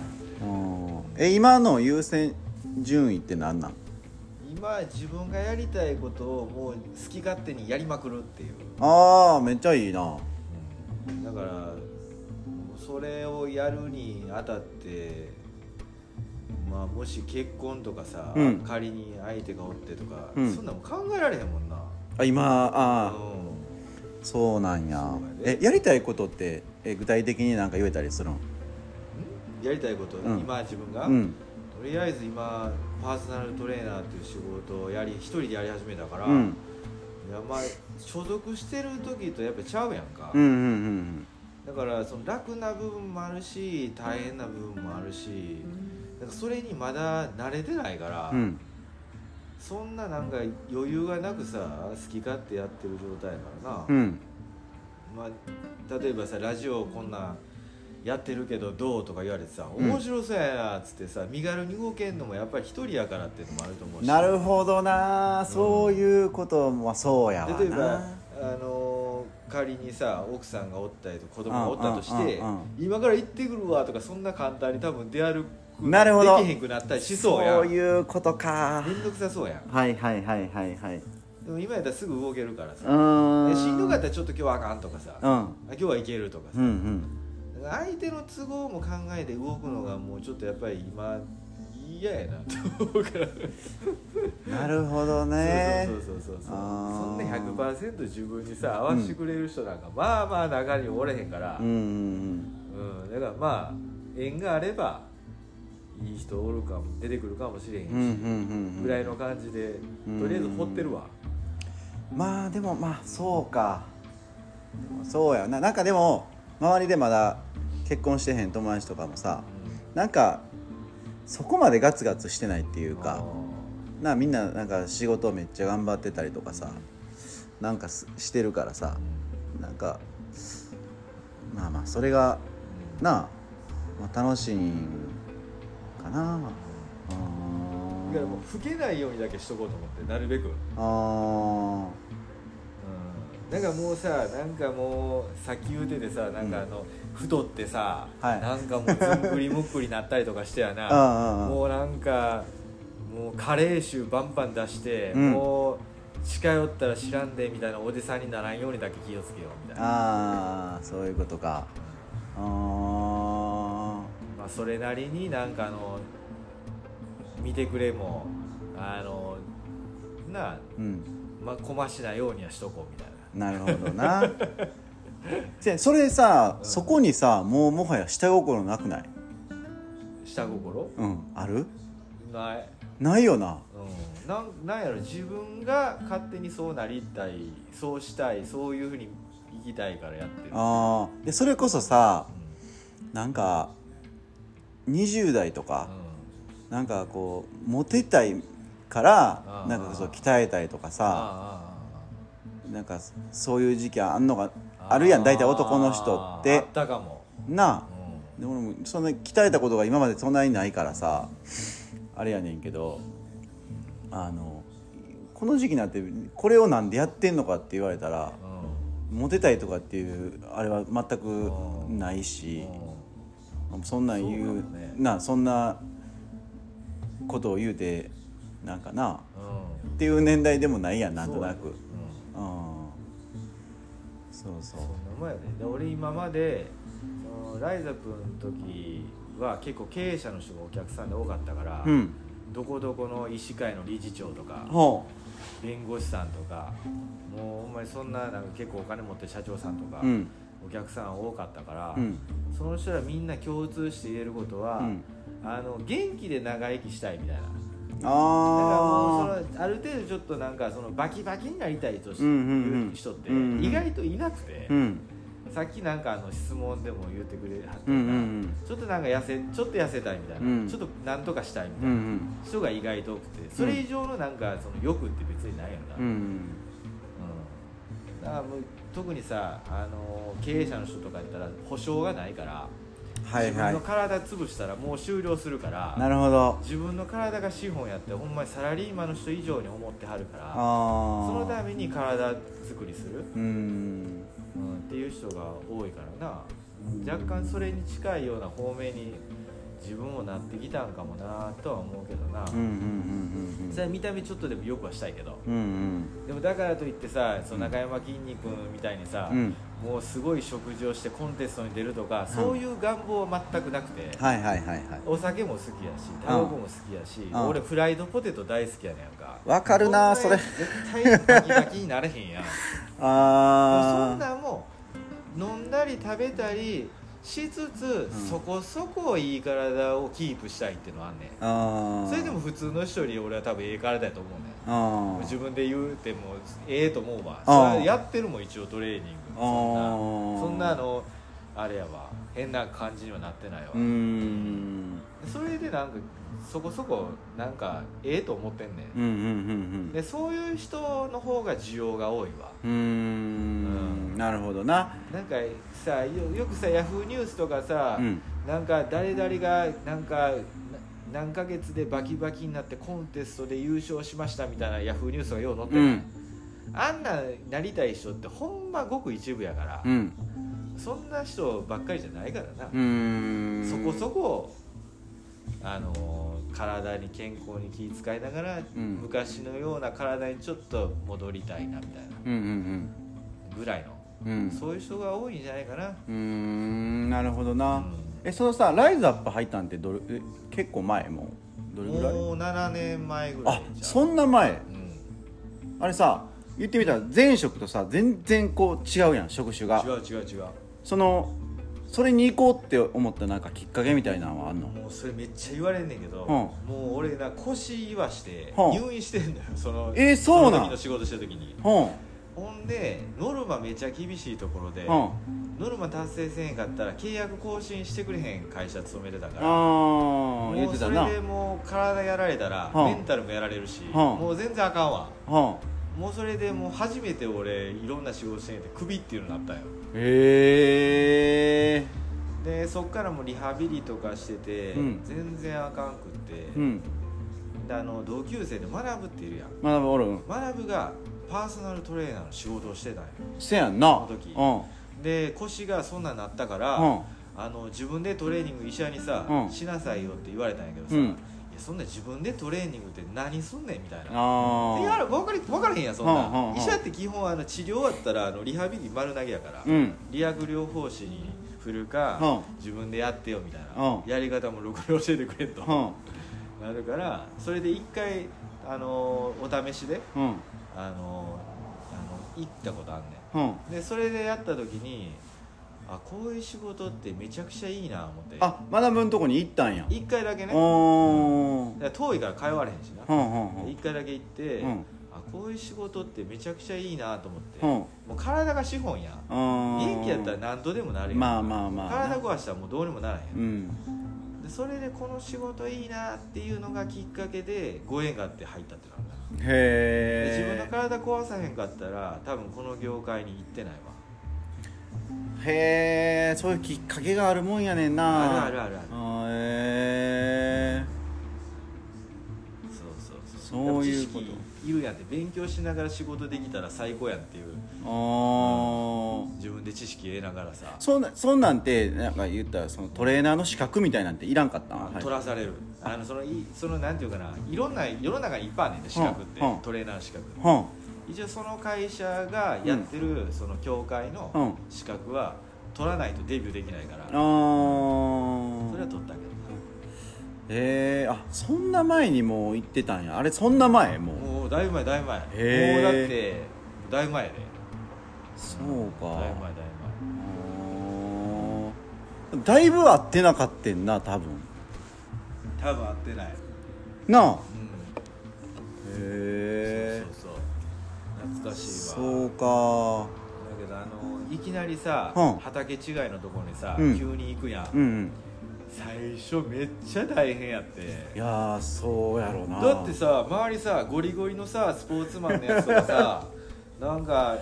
じで。え、今の優先順位って何なん？今自分がやりたいことをもう好き勝手にやりまくるっていう。ああ、めっちゃいいな。だからそれをやるにあたってまあ、もし結婚とかさ、うん、仮に相手がおってとか、うん、そんなも考えられへんもんな。あ、今あ、うん、そうなんや。え、やりたいことってえ具体的に何か言えたりするん？やりたいこと、うん、今自分が、うん、とりあえず今パーソナルトレーナーっていう仕事をやり一人でやり始めたから、うん、いやまあ所属してる時とやっぱちゃうやんか、うんうんうん、だからその楽な部分もあるし大変な部分もあるし、だからそれにまだ慣れてないから、うん、そんななんか余裕がなくさ好き勝手やってる状態だからな、うん、まあ、例えばさラジオこんなやってるけどどうとか言われてさ、うん、面白そうやなっつってさ身軽に動けんのもやっぱり一人やからっていうのもあると思うし。なるほどな、うん、そういうこともそうやわな。例えばあの仮にさ奥さんがおったりと子供がおったとして、うんうんうんうん、今から行ってくるわとかそんな簡単に多分出歩く、なるほど、できへんくなったりしそうや。そういうことか。めんどくさそうや。はいはいはいはいはい。でも今やったらすぐ動けるからさ。うん。しんどかったらちょっと今日はあかんとかさ。うん。今日はいけるとかさ。うんうん。相手の都合も考えて動くのがもうちょっとやっぱり今嫌やなと思うから。なるほどね。そうそうそうそうそう。そんな ひゃくパーセント 自分にさ合わせてくれる人なんか、うん、まあまあ中におれへんから。うんうんうん。うん。だからまあ縁があれば。いい人おるかも出てくるかもしれへんし、うんうんうんうん、ぐらいの感じでとりあえず掘ってるわ、うんうん、まあでもまあそうか。でもそうやな、なんかでも周りでまだ結婚してへん友達とかもさ、うん、なんかそこまでガツガツしてないっていうか、なみんななんか仕事めっちゃ頑張ってたりとかさなんかしてるからさ、なんかまあまあそれがなあ、まあ、楽しいかな。だからもう老けないようにだけしとこうと思ってなるべく。ああ、うん、なんかもうさなんかもう先言うててさなんかあの、うん、太ってさ、はい、なんかもうずんぐりむっくりなったりとかしてやなもうなんかもうカレー臭バンバン出して、うん、もう近寄ったら知らんでみたいなおじさんにならんようにだけ気をつけようみたいな。ああ、そういうことか。ああ。まあ、それなりになんかあの見てくれもあのなあ、うん、まあこましないようにはしとこうみたいな。なるほどなそれさ、うん、そこにさもうもはや下心なくない？下心？うん、ある？ないないよな、うん、な, なんやろ、自分が勝手にそうなりたいそうしたいそういうふうに生きたいからやってる。ああ、でそれこそさ、うん、なんかにじゅう代とか、うん、なんかこうモテたいからなんかそう鍛えたいとかさ、なんかそういう時期あんのがあるやん、大体男の人って。あったかもなあ、うん、で俺もそんな鍛えたことが今までそんなにないからさあれやねんけど、あのこの時期になってこれをなんでやってんのかって言われたら、うん、モテたいとかっていうあれは全くないし、うん、そんなん言う、そうなんだね、なそんなことを言うてなんかな、うん、っていう年代でもないやん、なんとなく。そうそう。そんなもんやね。で俺今までライザップの時は結構経営者の人がお客さんで多かったから、うん、どこどこの医師会の理事長とか、うん、弁護士さんとか、もうお前そん な, なんか結構お金持ってる社長さんとか、うん、お客さん多かったから、うん、その人らみんな共通して言えることは、うん、あの元気で長生きしたいみたいな。あ, だからもうそのある程度ちょっとなんかそのバキバキになりたいという人って意外といなくて、うんうんうん、さっきなんかあの質問でも言ってくれはったから、うんうん、ちょっとなんか痩せちょっと痩せたいみたいな、うん、ちょっとなんとかしたいみたいな人が意外と多くて、それ以上のなんかその欲って別にないよな、うんうんうん、だからもう特にさ、あの経営者の人とかやったら保証がないから、自分の体潰したらもう終了するから、はいはい、なるほど、自分の体が資本やって、ほんまにサラリーマンの人以上に思ってはるから、あそのために体作りする、うん、うん、っていう人が多いからな、若干それに近いような方面に自分もなってきたんかもなとは思うけどな、うんうんうんうん、それ見た目ちょっとでもよくはしたいけど、うんうん、でもだからといってさ、その中山きんに君みたいにさ、うん、もうすごい食事をしてコンテストに出るとか、うん、そういう願望は全くなくて、はいはいはいはい、お酒も好きやしタバコも好きやし、うん、俺フライドポテト大好きやねんか、わかるなそれ、絶対バキバキになれへんやんあもうそんなもう飲んだり食べたりしつつ、うん、そこそこいい体をキープしたいっていうのはあんねん。あそれでも普通の人より俺は多分ええ体やと思うねん。自分で言うてもええと思うわ。それやってるもん一応トレーニング。そんなそんなのあれやわ、変な感じにはなってないわ。うーん、それでなんかそこそこなんかええと思ってんねん。うんうんうんうん、でそういう人の方が需要が多いわ。うーん、うん、なるほどな。なんかさ よ, よくさヤフーニュースとかさ、うん、なんか誰々がなんか何ヶ月でバキバキになってコンテストで優勝しましたみたいなヤフーニュースがよう載ってる、うん、あんななりたい人ってほんまごく一部やから、うん、そんな人ばっかりじゃないからな。うーん、そこそこあの体に健康に気遣いながら、うん、昔のような体にちょっと戻りたいなみたいな、うんうんうん、ぐらいの、うん、そういう人が多いんじゃないかな。うーん、なるほどな、うん、えそのさライズアップ入ったんってどれ結構前、もうどれぐらい、もうななねんまえぐらいじゃん。あ、そんな前、うん、あれさ言ってみたら前職とさ全然こう違うやん、職種が。違う違う違う。そのそれに行こうって思ったなんかきっかけみたいなのはあんの？もうそれめっちゃ言われんねんけど、うん、もう俺な腰言わして入院してんのよ、その、えー、そうなん？その時の仕事した時に、うん、ほんでノルマめちゃ厳しいところで、うん、ノルマ達成せへんかったら契約更新してくれへん会社勤めてたから、あもうそれでもう体やられたら、うん、メンタルもやられるし、うん、もう全然あかんわ、うん、もうそれでもう初めて俺いろんな仕事しててクビっていうのになったよ。へー。でそっからもリハビリとかしてて、うん、全然あかんくって、うん、であの同級生でマナブっているやん。マナブおる。マナブがパーソナルトレーナーの仕事をしてたんや。せやんなその時。で腰がそんなになったから、うん、あの自分でトレーニング医者にさ、うん、しなさいよって言われたんやけどさ、うん、いやそんな自分でトレーニングって何すんねんみたいな。あいや分かり分からへんやんそんな、はんはんはん。医者って基本あの治療あったらあのリハビリ丸投げやから、うん、理学療法士に振るか、うん、自分でやってよみたいな、うん、やり方もろくに教えてくれと、うん、なるから、それで一回あのー、お試しで、うん、あのー、あの行ったことあんねん、うん、でそれでやった時にあこういう仕事ってめちゃくちゃいいな思って、あマダムのとこに行ったんやいっかいだけね、うん、だから遠いから通われへんしな、うんうんうん、いっかいだけ行って、うん、あこういう仕事ってめちゃくちゃいいなと思って、うん、もう体が資本や、うん、元気やったら何度でもなるやん、まあまあまあ、体壊したらもうどうにもならへん、うん、でそれでこの仕事いいなっていうのがきっかけでご縁があって入ったってなんだ。へえ。自分の体壊さへんかったら多分この業界に行ってないわ。へえ、そういうきっかけがあるもんやねんな。あるあるあるある。へえ。そうそうそう。そういうこと。いるやんって勉強しながら仕事できたら最高やんっていう。ああ。自分で知識得ながらさ。そんなそんなんてなんか言ったらそのトレーナーの資格みたいなんていらんかった。はい、取らされる。あのそのいそのなんていうかないろんな世の中にいっぱいあるねんね資格って、うん、トレーナーの資格。うん。一応その会社がやってるその協会の資格は取らないとデビューできないから、うん、それは取ったけど。えー、あそんな前にもう行ってたんや。あれそんな前もう。もうだいぶ前だいぶ前。えー、もうだってだいぶ前ね。そうか。だいぶ前だいぶ前。だいぶ合ってなかったんな多分。多分合ってない。なあ。うん、へえ。そうそうそう。懐かしいわ。そうか。だけどあのいきなりさ、うん、畑違いのところにさ、うん、急に行くやん、うんうん、最初めっちゃ大変やって。いやそうやろな。だってさ周りさゴリゴリのさスポーツマンのやつとかさなんか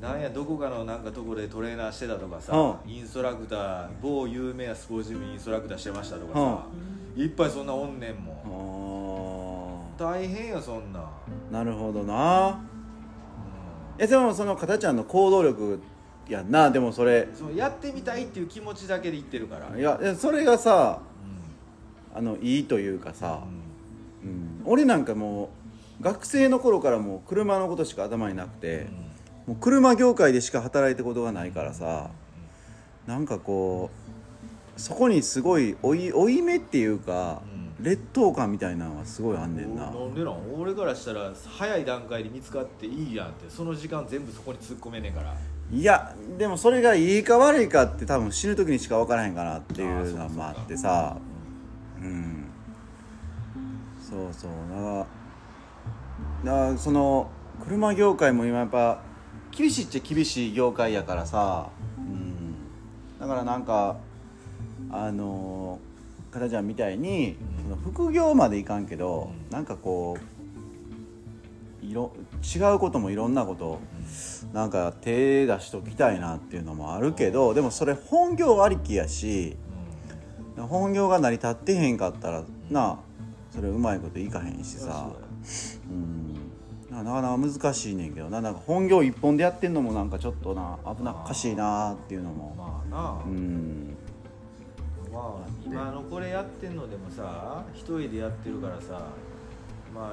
なんやどこかのなんかとこでトレーナーしてたとかさ、うん、インストラクター某有名なスポーツジムインストラクターしてましたとかさ、うん、いっぱいそんなおんねんもん。大変やそんな。なるほどな。えでもその片ちゃんの行動力やんな。でもそれそうやってみたいっていう気持ちだけで言ってるから。いやそれがさ、うん、あのいいというかさ、うんうん、俺なんかもう学生の頃からもう車のことしか頭になくて、うん、もう車業界でしか働いたことがないからさ、うん、なんかこうそこにすごい追い、追い目っていうか、うん劣等感みたいなのはすごいあんねんな。なんでなん？俺からしたら早い段階で見つかっていいやんってその時間全部そこに突っ込めねえから。いやでもそれがいいか悪いかって多分死ぬ時にしか分からへんかなっていうのもあってさ。うんそうそうな。だその車業界も今やっぱ厳しいっちゃ厳しい業界やからさ、うん、だからなんかあのカタちゃんみたいに、うん、副業までいかんけど、うん、なんかこういろ違うこともいろんなこと、うん、なんか手出しときたいなっていうのもあるけど、うん、でもそれ本業ありきやし、うん、本業が成り立ってへんかったら、うん、なそれうまいこといかへんしさ、うん、なかなか難しいねんけど な, なんか本業一本でやってんのもなんかちょっとな危なっかしいなっていうのも、まあまあな、うんまあ、今のこれやってんのでもさ一人でやってるからさ、まあ、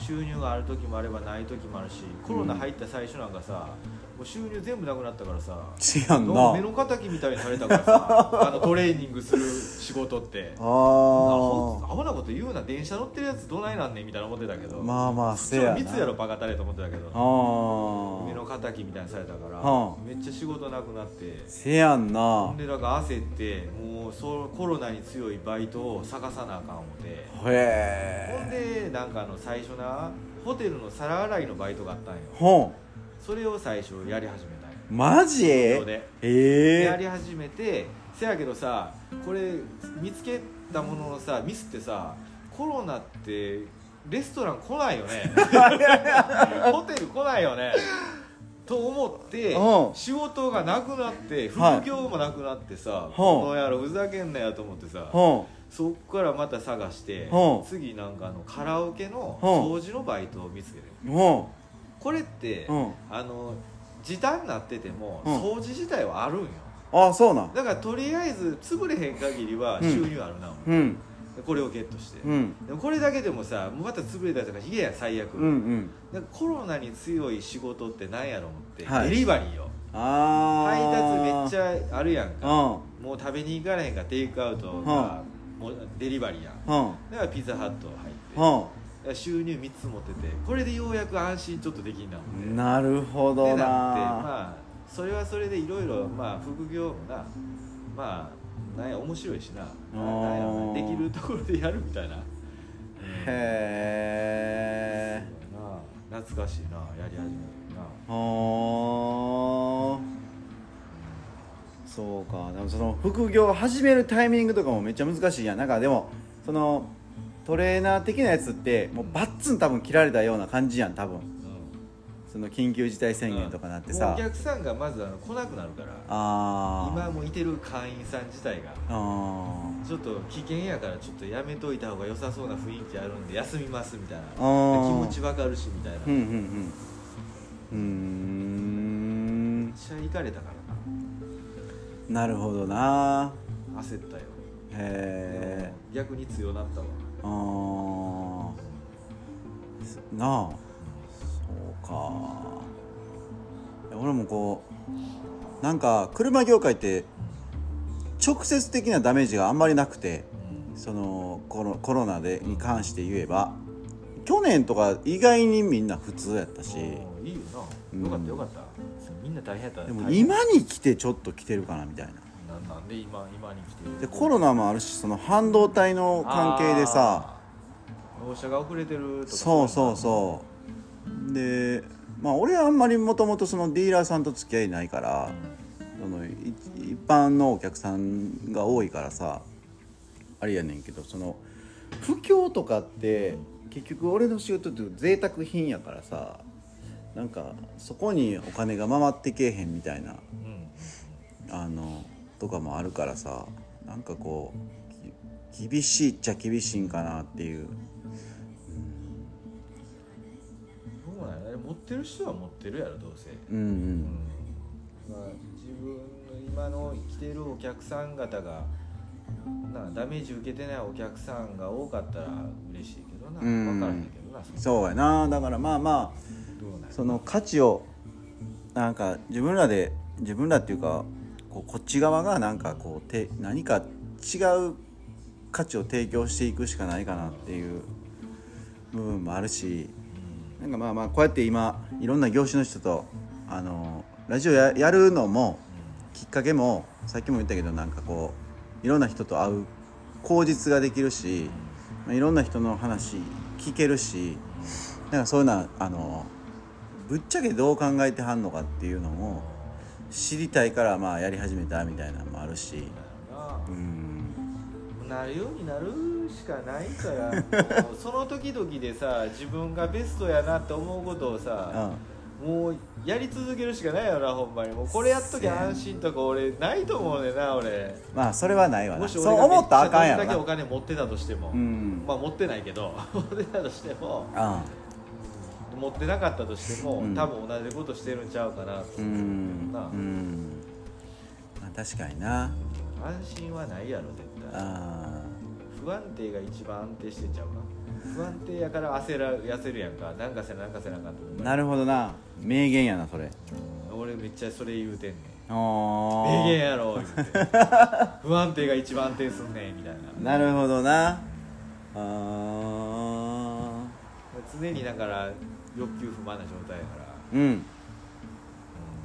収入がある時もあればない時もあるし、コロナ入った最初なんかさ、うん、もう収入全部なくなったからさ違うな目の敵みたいにされたからさあのトレーニングする仕事ってあアホなこと言うな電車乗ってるやつどないなんねんみたいな思ってたけどまあまあせやな密やろバカたれと思ってたけどあ目の敵みたいにされたからめっちゃ仕事なくなってせやんな。でなんか焦ってもうそうコロナに強いバイトを探さなあかん思てへほんでなんかあの最初なホテルの皿洗いのバイトがあったんよ。ほんそれを最初やり始めたんよ。マジで、えー、やり始めてせやけどさこれ見つけたもののさミスってさコロナってレストラン来ないよねホテル来ないよねと思って仕事がなくなって副業もなくなってさこの野郎ふざけんなよと思ってさそっからまた探して次なんかあのカラオケの掃除のバイトを見つけてこれってあの時短になってても掃除自体はあるんよ。あそうなんだからとりあえず潰れへん限りは収入あるな、うんうんこれをゲットして、うん、でもこれだけでもさまた潰れたりとかひげや最悪、うんうん、なんかコロナに強い仕事ってなんやろ思って、はい、デリバリーよあ配達めっちゃあるやんか、うん、もう食べに行かれへんかテイクアウトが、うん、もうデリバリーやん、うん、だからピザハット入って、うん、だから収入みっつ持っててこれでようやく安心ちょっとできんなもんでなるほどなって、まあ、それはそれでいろいろ副業もなまあなんや面白いしな、なんやできるところでやるみたいな。へーな懐かしいなやり始めるな。ああそうか。でもその副業を始めるタイミングとかもめっちゃ難しいやん。なんかでもそのトレーナー的なやつってもうバッツン多分切られたような感じやん多分。その緊急事態宣言とかなってさ、うん、お客さんがまずあの来なくなるから、あ今もいてる会員さん自体があちょっと危険やからちょっとやめといた方が良さそうな雰囲気あるんで休みますみたいな、気持ちわかるしみたいな、うんうんうんうんめっちゃイカれたからな。なるほどな。焦ったよ。へえ。逆に強なったわ。ああなあか。俺もこうなんか車業界って直接的なダメージがあんまりなくて、そのコロ、コロナでに関して言えば去年とか意外にみんな普通やったし、いいよな、よかったよかった、みんな大変やった。でも今に来てちょっと来てるかなみたいな。なんで今今に来てる。でコロナもあるし、その半導体の関係でさ納車が遅れてるとか。そうそうそう。でまあ、俺はあんまりもともとディーラーさんと付き合いないから、うん、その一般のお客さんが多いからさあれやねんけど、その不況とかって結局俺の仕事って贅沢品やからさ、なんかそこにお金が回ってけえへんみたいな、うん、あのとかもあるからさ、なんかこう厳しいっちゃ厳しいんかなっていう。持ってる人は持ってるやろどうせ、うんうんうん、まあ自分の今の来てるお客さん方がなダメージ受けてないお客さんが多かったら嬉しいけどな、うん、分からへんけどな。そうやな。だからまあまあどうなるその価値をなんか自分らで自分らっていうか こ, うこっち側がなんかこうて何か違う価値を提供していくしかないかなっていう部分もあるし、なんかまあまあこうやって今いろんな業種の人とあのラジオ や, やるのもきっかけもさっきも言ったけど、なんかこういろんな人と会う口実ができるし、まあ、いろんな人の話聞けるし、なんかそういうのはあのぶっちゃけどう考えてはんのかっていうのを知りたいからまあやり始めたみたいなのもあるし、うん、なるようになるしかないからその時々でさ自分がベストやなって思うことをさ、うん、もうやり続けるしかないよな。ほんまにもうこれやっときゃ安心とか俺ないと思うねんな。俺まあそれはないわな。もし俺がめっちゃどれだけお金持ってたとしても、うん、まあ持ってないけど持ってたとしても、うん、持ってなかったとしても、うん、多分同じことしてるんちゃうかなと思うんだけどな、うんうん、まあ、確かにな。安心はないやろ絶対。あ不安定が一番安定してんちゃうか。不安定やから焦ら焦るやんか。なんかせななんかせなかって。なるほどな。名言やなそれ。俺めっちゃそれ言うてんねん。名言やろ言って。不安定が一番安定すんねんみたいな。なるほどな。あ常にだから欲求不満な状態やから。うん。うん、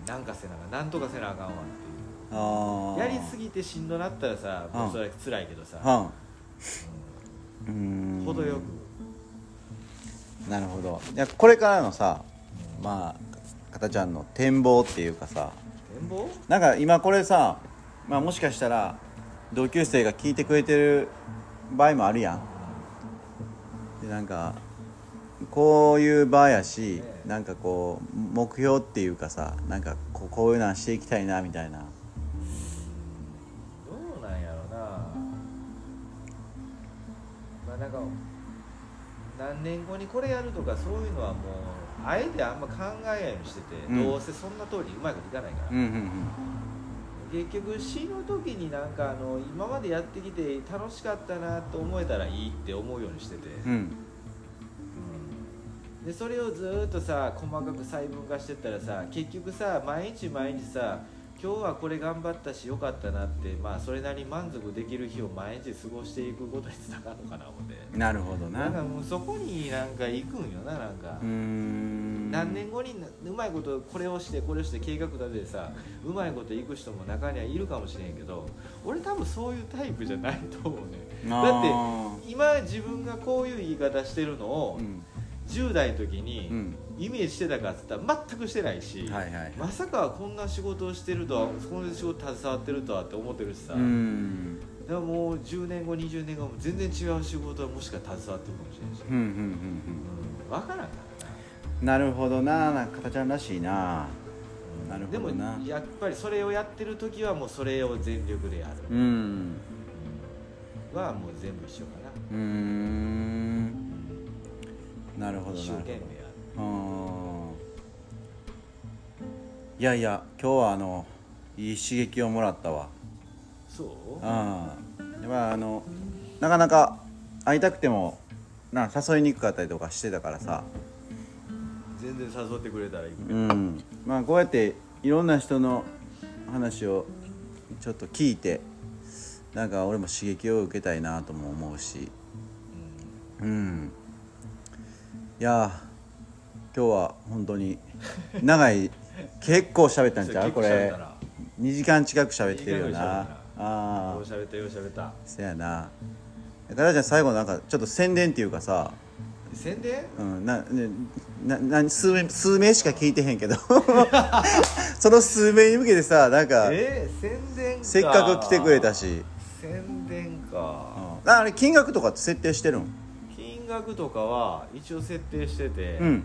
なんかせながなんとかせなあかんわっていう。あやりすぎてしんどなったらさ、もうそれ辛いけどさ。うんうーん程よく。なるほど。いやこれからのさ、まあかたちゃんの展望っていうかさ、展望なんか今これさ、まあ、もしかしたら同級生が聞いてくれてる場合もあるやん。でなんかこういう場やし、なんかこう目標っていうかさ、なんかこう、こういうのしていきたいなみたいな。なんか何年後にこれやるとかそういうのはもうあえてあんま考えないようにしてて、うん、どうせそんな通りうまいこといかないから、うんうんうん、結局死ぬ時になんかあの今までやってきて楽しかったなと思えたらいいって思うようにしてて、うんうん、でそれをずっとさ細かく細分化してったらさ結局さ毎日毎日さ今日はこれ頑張ったし良かったなって、まあ、それなりに満足できる日を毎日過ごしていくことにつながるのかな思って。なるほどな。なんかもうそこになんか行くんよな。なんかうーん何年後にうまいことこれをしてこれをして計画立ててさうまいこと行く人も中にはいるかもしれんけど、俺多分そういうタイプじゃないと思うね。だって今自分がこういう言い方してるのを、うん、じゅう代の時に、うんイメージしてたかって言ったら全くしてないし、はいはいはい、まさかこんな仕事をしてるとは、この仕事携わってるとはって思ってるしさ、うんでももうじゅうねんごにじゅうねんごも全然違う仕事はもしか携わってるかもしれないし、うんうんうんうん、分からんからな。なるほどな、なんか形らしいな。なるほどな。でもやっぱりそれをやってる時はもうそれを全力でやる、うん、はもう全部一緒かな。うーん、なるほどな。一生懸命やる。うん、いやいや今日はあのいい刺激をもらったわ。そう。うん。まああのなかなか会いたくてもな誘いにくかったりとかしてたからさ。全然誘ってくれたらいい。うん。まあこうやっていろんな人の話をちょっと聞いて、なんか俺も刺激を受けたいなとも思うし。うん。うん、いや今日は本当に長い結構喋ったんちゃう？これにじかん近く喋ってるよな。ああ、よう喋ったよう喋った。せやな。かたちゃん最後なんかちょっと宣伝っていうかさ。宣伝？うん。ななな数名数名しか聞いてへんけどその数名に向けてさなんか、えー、宣伝か。せっかく来てくれたし。宣伝か。うん、あれ金額とかって設定してるん？金額とかは一応設定してて、うん、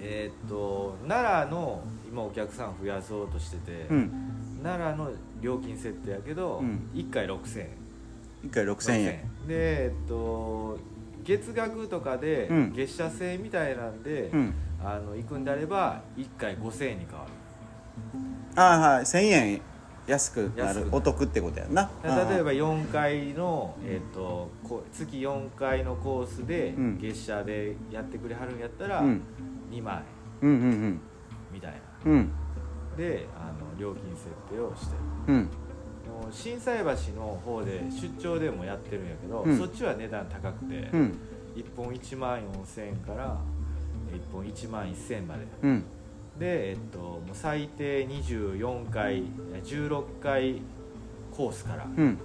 えー、っと奈良の今お客さん増やそうとしてて。うん奈良の料金設定やけど、うん、いっかいろくせんえんいっかいろくせんえんで、えっと、月額とかで、うん、月謝制みたいなんで、うん、あの行くんであればいっかいごせんえんに変わる。ああはいせんえん安くなるお得ってことやんな。例えばよんかいの、えっと、月よんかいのコースで、うん、月謝でやってくれはるんやったら、うん、にまんえん、うんうんうん、みたいな、うんであの料金設定をしてる、うん、心斎橋の方で出張でもやってるんやけど、うん、そっちは値段高くて、うん、いっぽんいちまんよんせんえんからいっぽんいちまんせんえんまで、うん、で、えっと、もう最低にじゅうよんかいじゅうろっかいコースから、うん、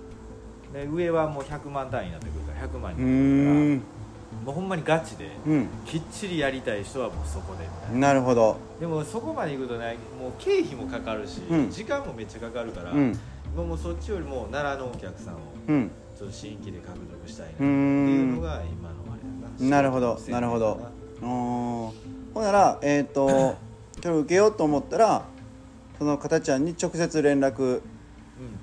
で上はもうひゃくまん単位になってくるからひゃくまんになってくるからもうほんまにガチで、うん、きっちりやりたい人はもうそこでみたいな。なるほど。でもそこまで行くとねもう経費もかかるし、うん、時間もめっちゃかかるから、うん、もうそっちよりも奈良のお客さんをちょっと新規で獲得したいなっていうのが今のあれだな。なるほどなるほど。ほんならえっ、ー、と今日受けようと思ったらそのかたちゃんに直接連絡、うん、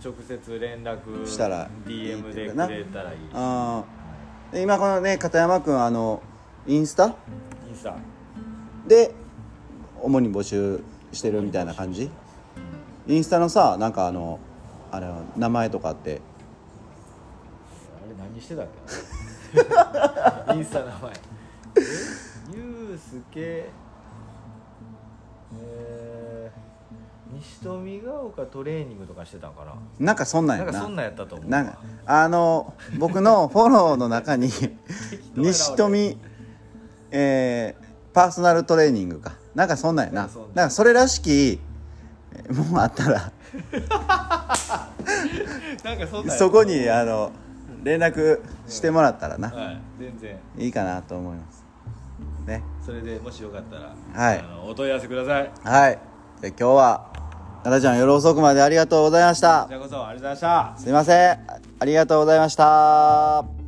直接連絡したら ディーエム でくれたらいい。あ今このね片山くんあのインスタインスタで主に募集してるみたいな感じ。インスタのさなんかあのあれ名前とかってあれ何してたっけインスタ名前ゆうすけ、えー、西富ヶ丘トレーニングとかしてたからなんかそんなんやな。なんかそんなんやったと思う。なんかあの僕のフォローの中に西富、えー、パーソナルトレーニングかなんかそんなんやな。なんかそれらしきもんあったらなんかそんなんそこにあの連絡してもらったらな、うんはい、全然いいかなと思いますね。それでもしよかったら、はい、あのお問い合わせください。はいで今日はかたちゃん夜遅くまでありがとうございました。こちらこそありがとうございました。すいませんありがとうございました。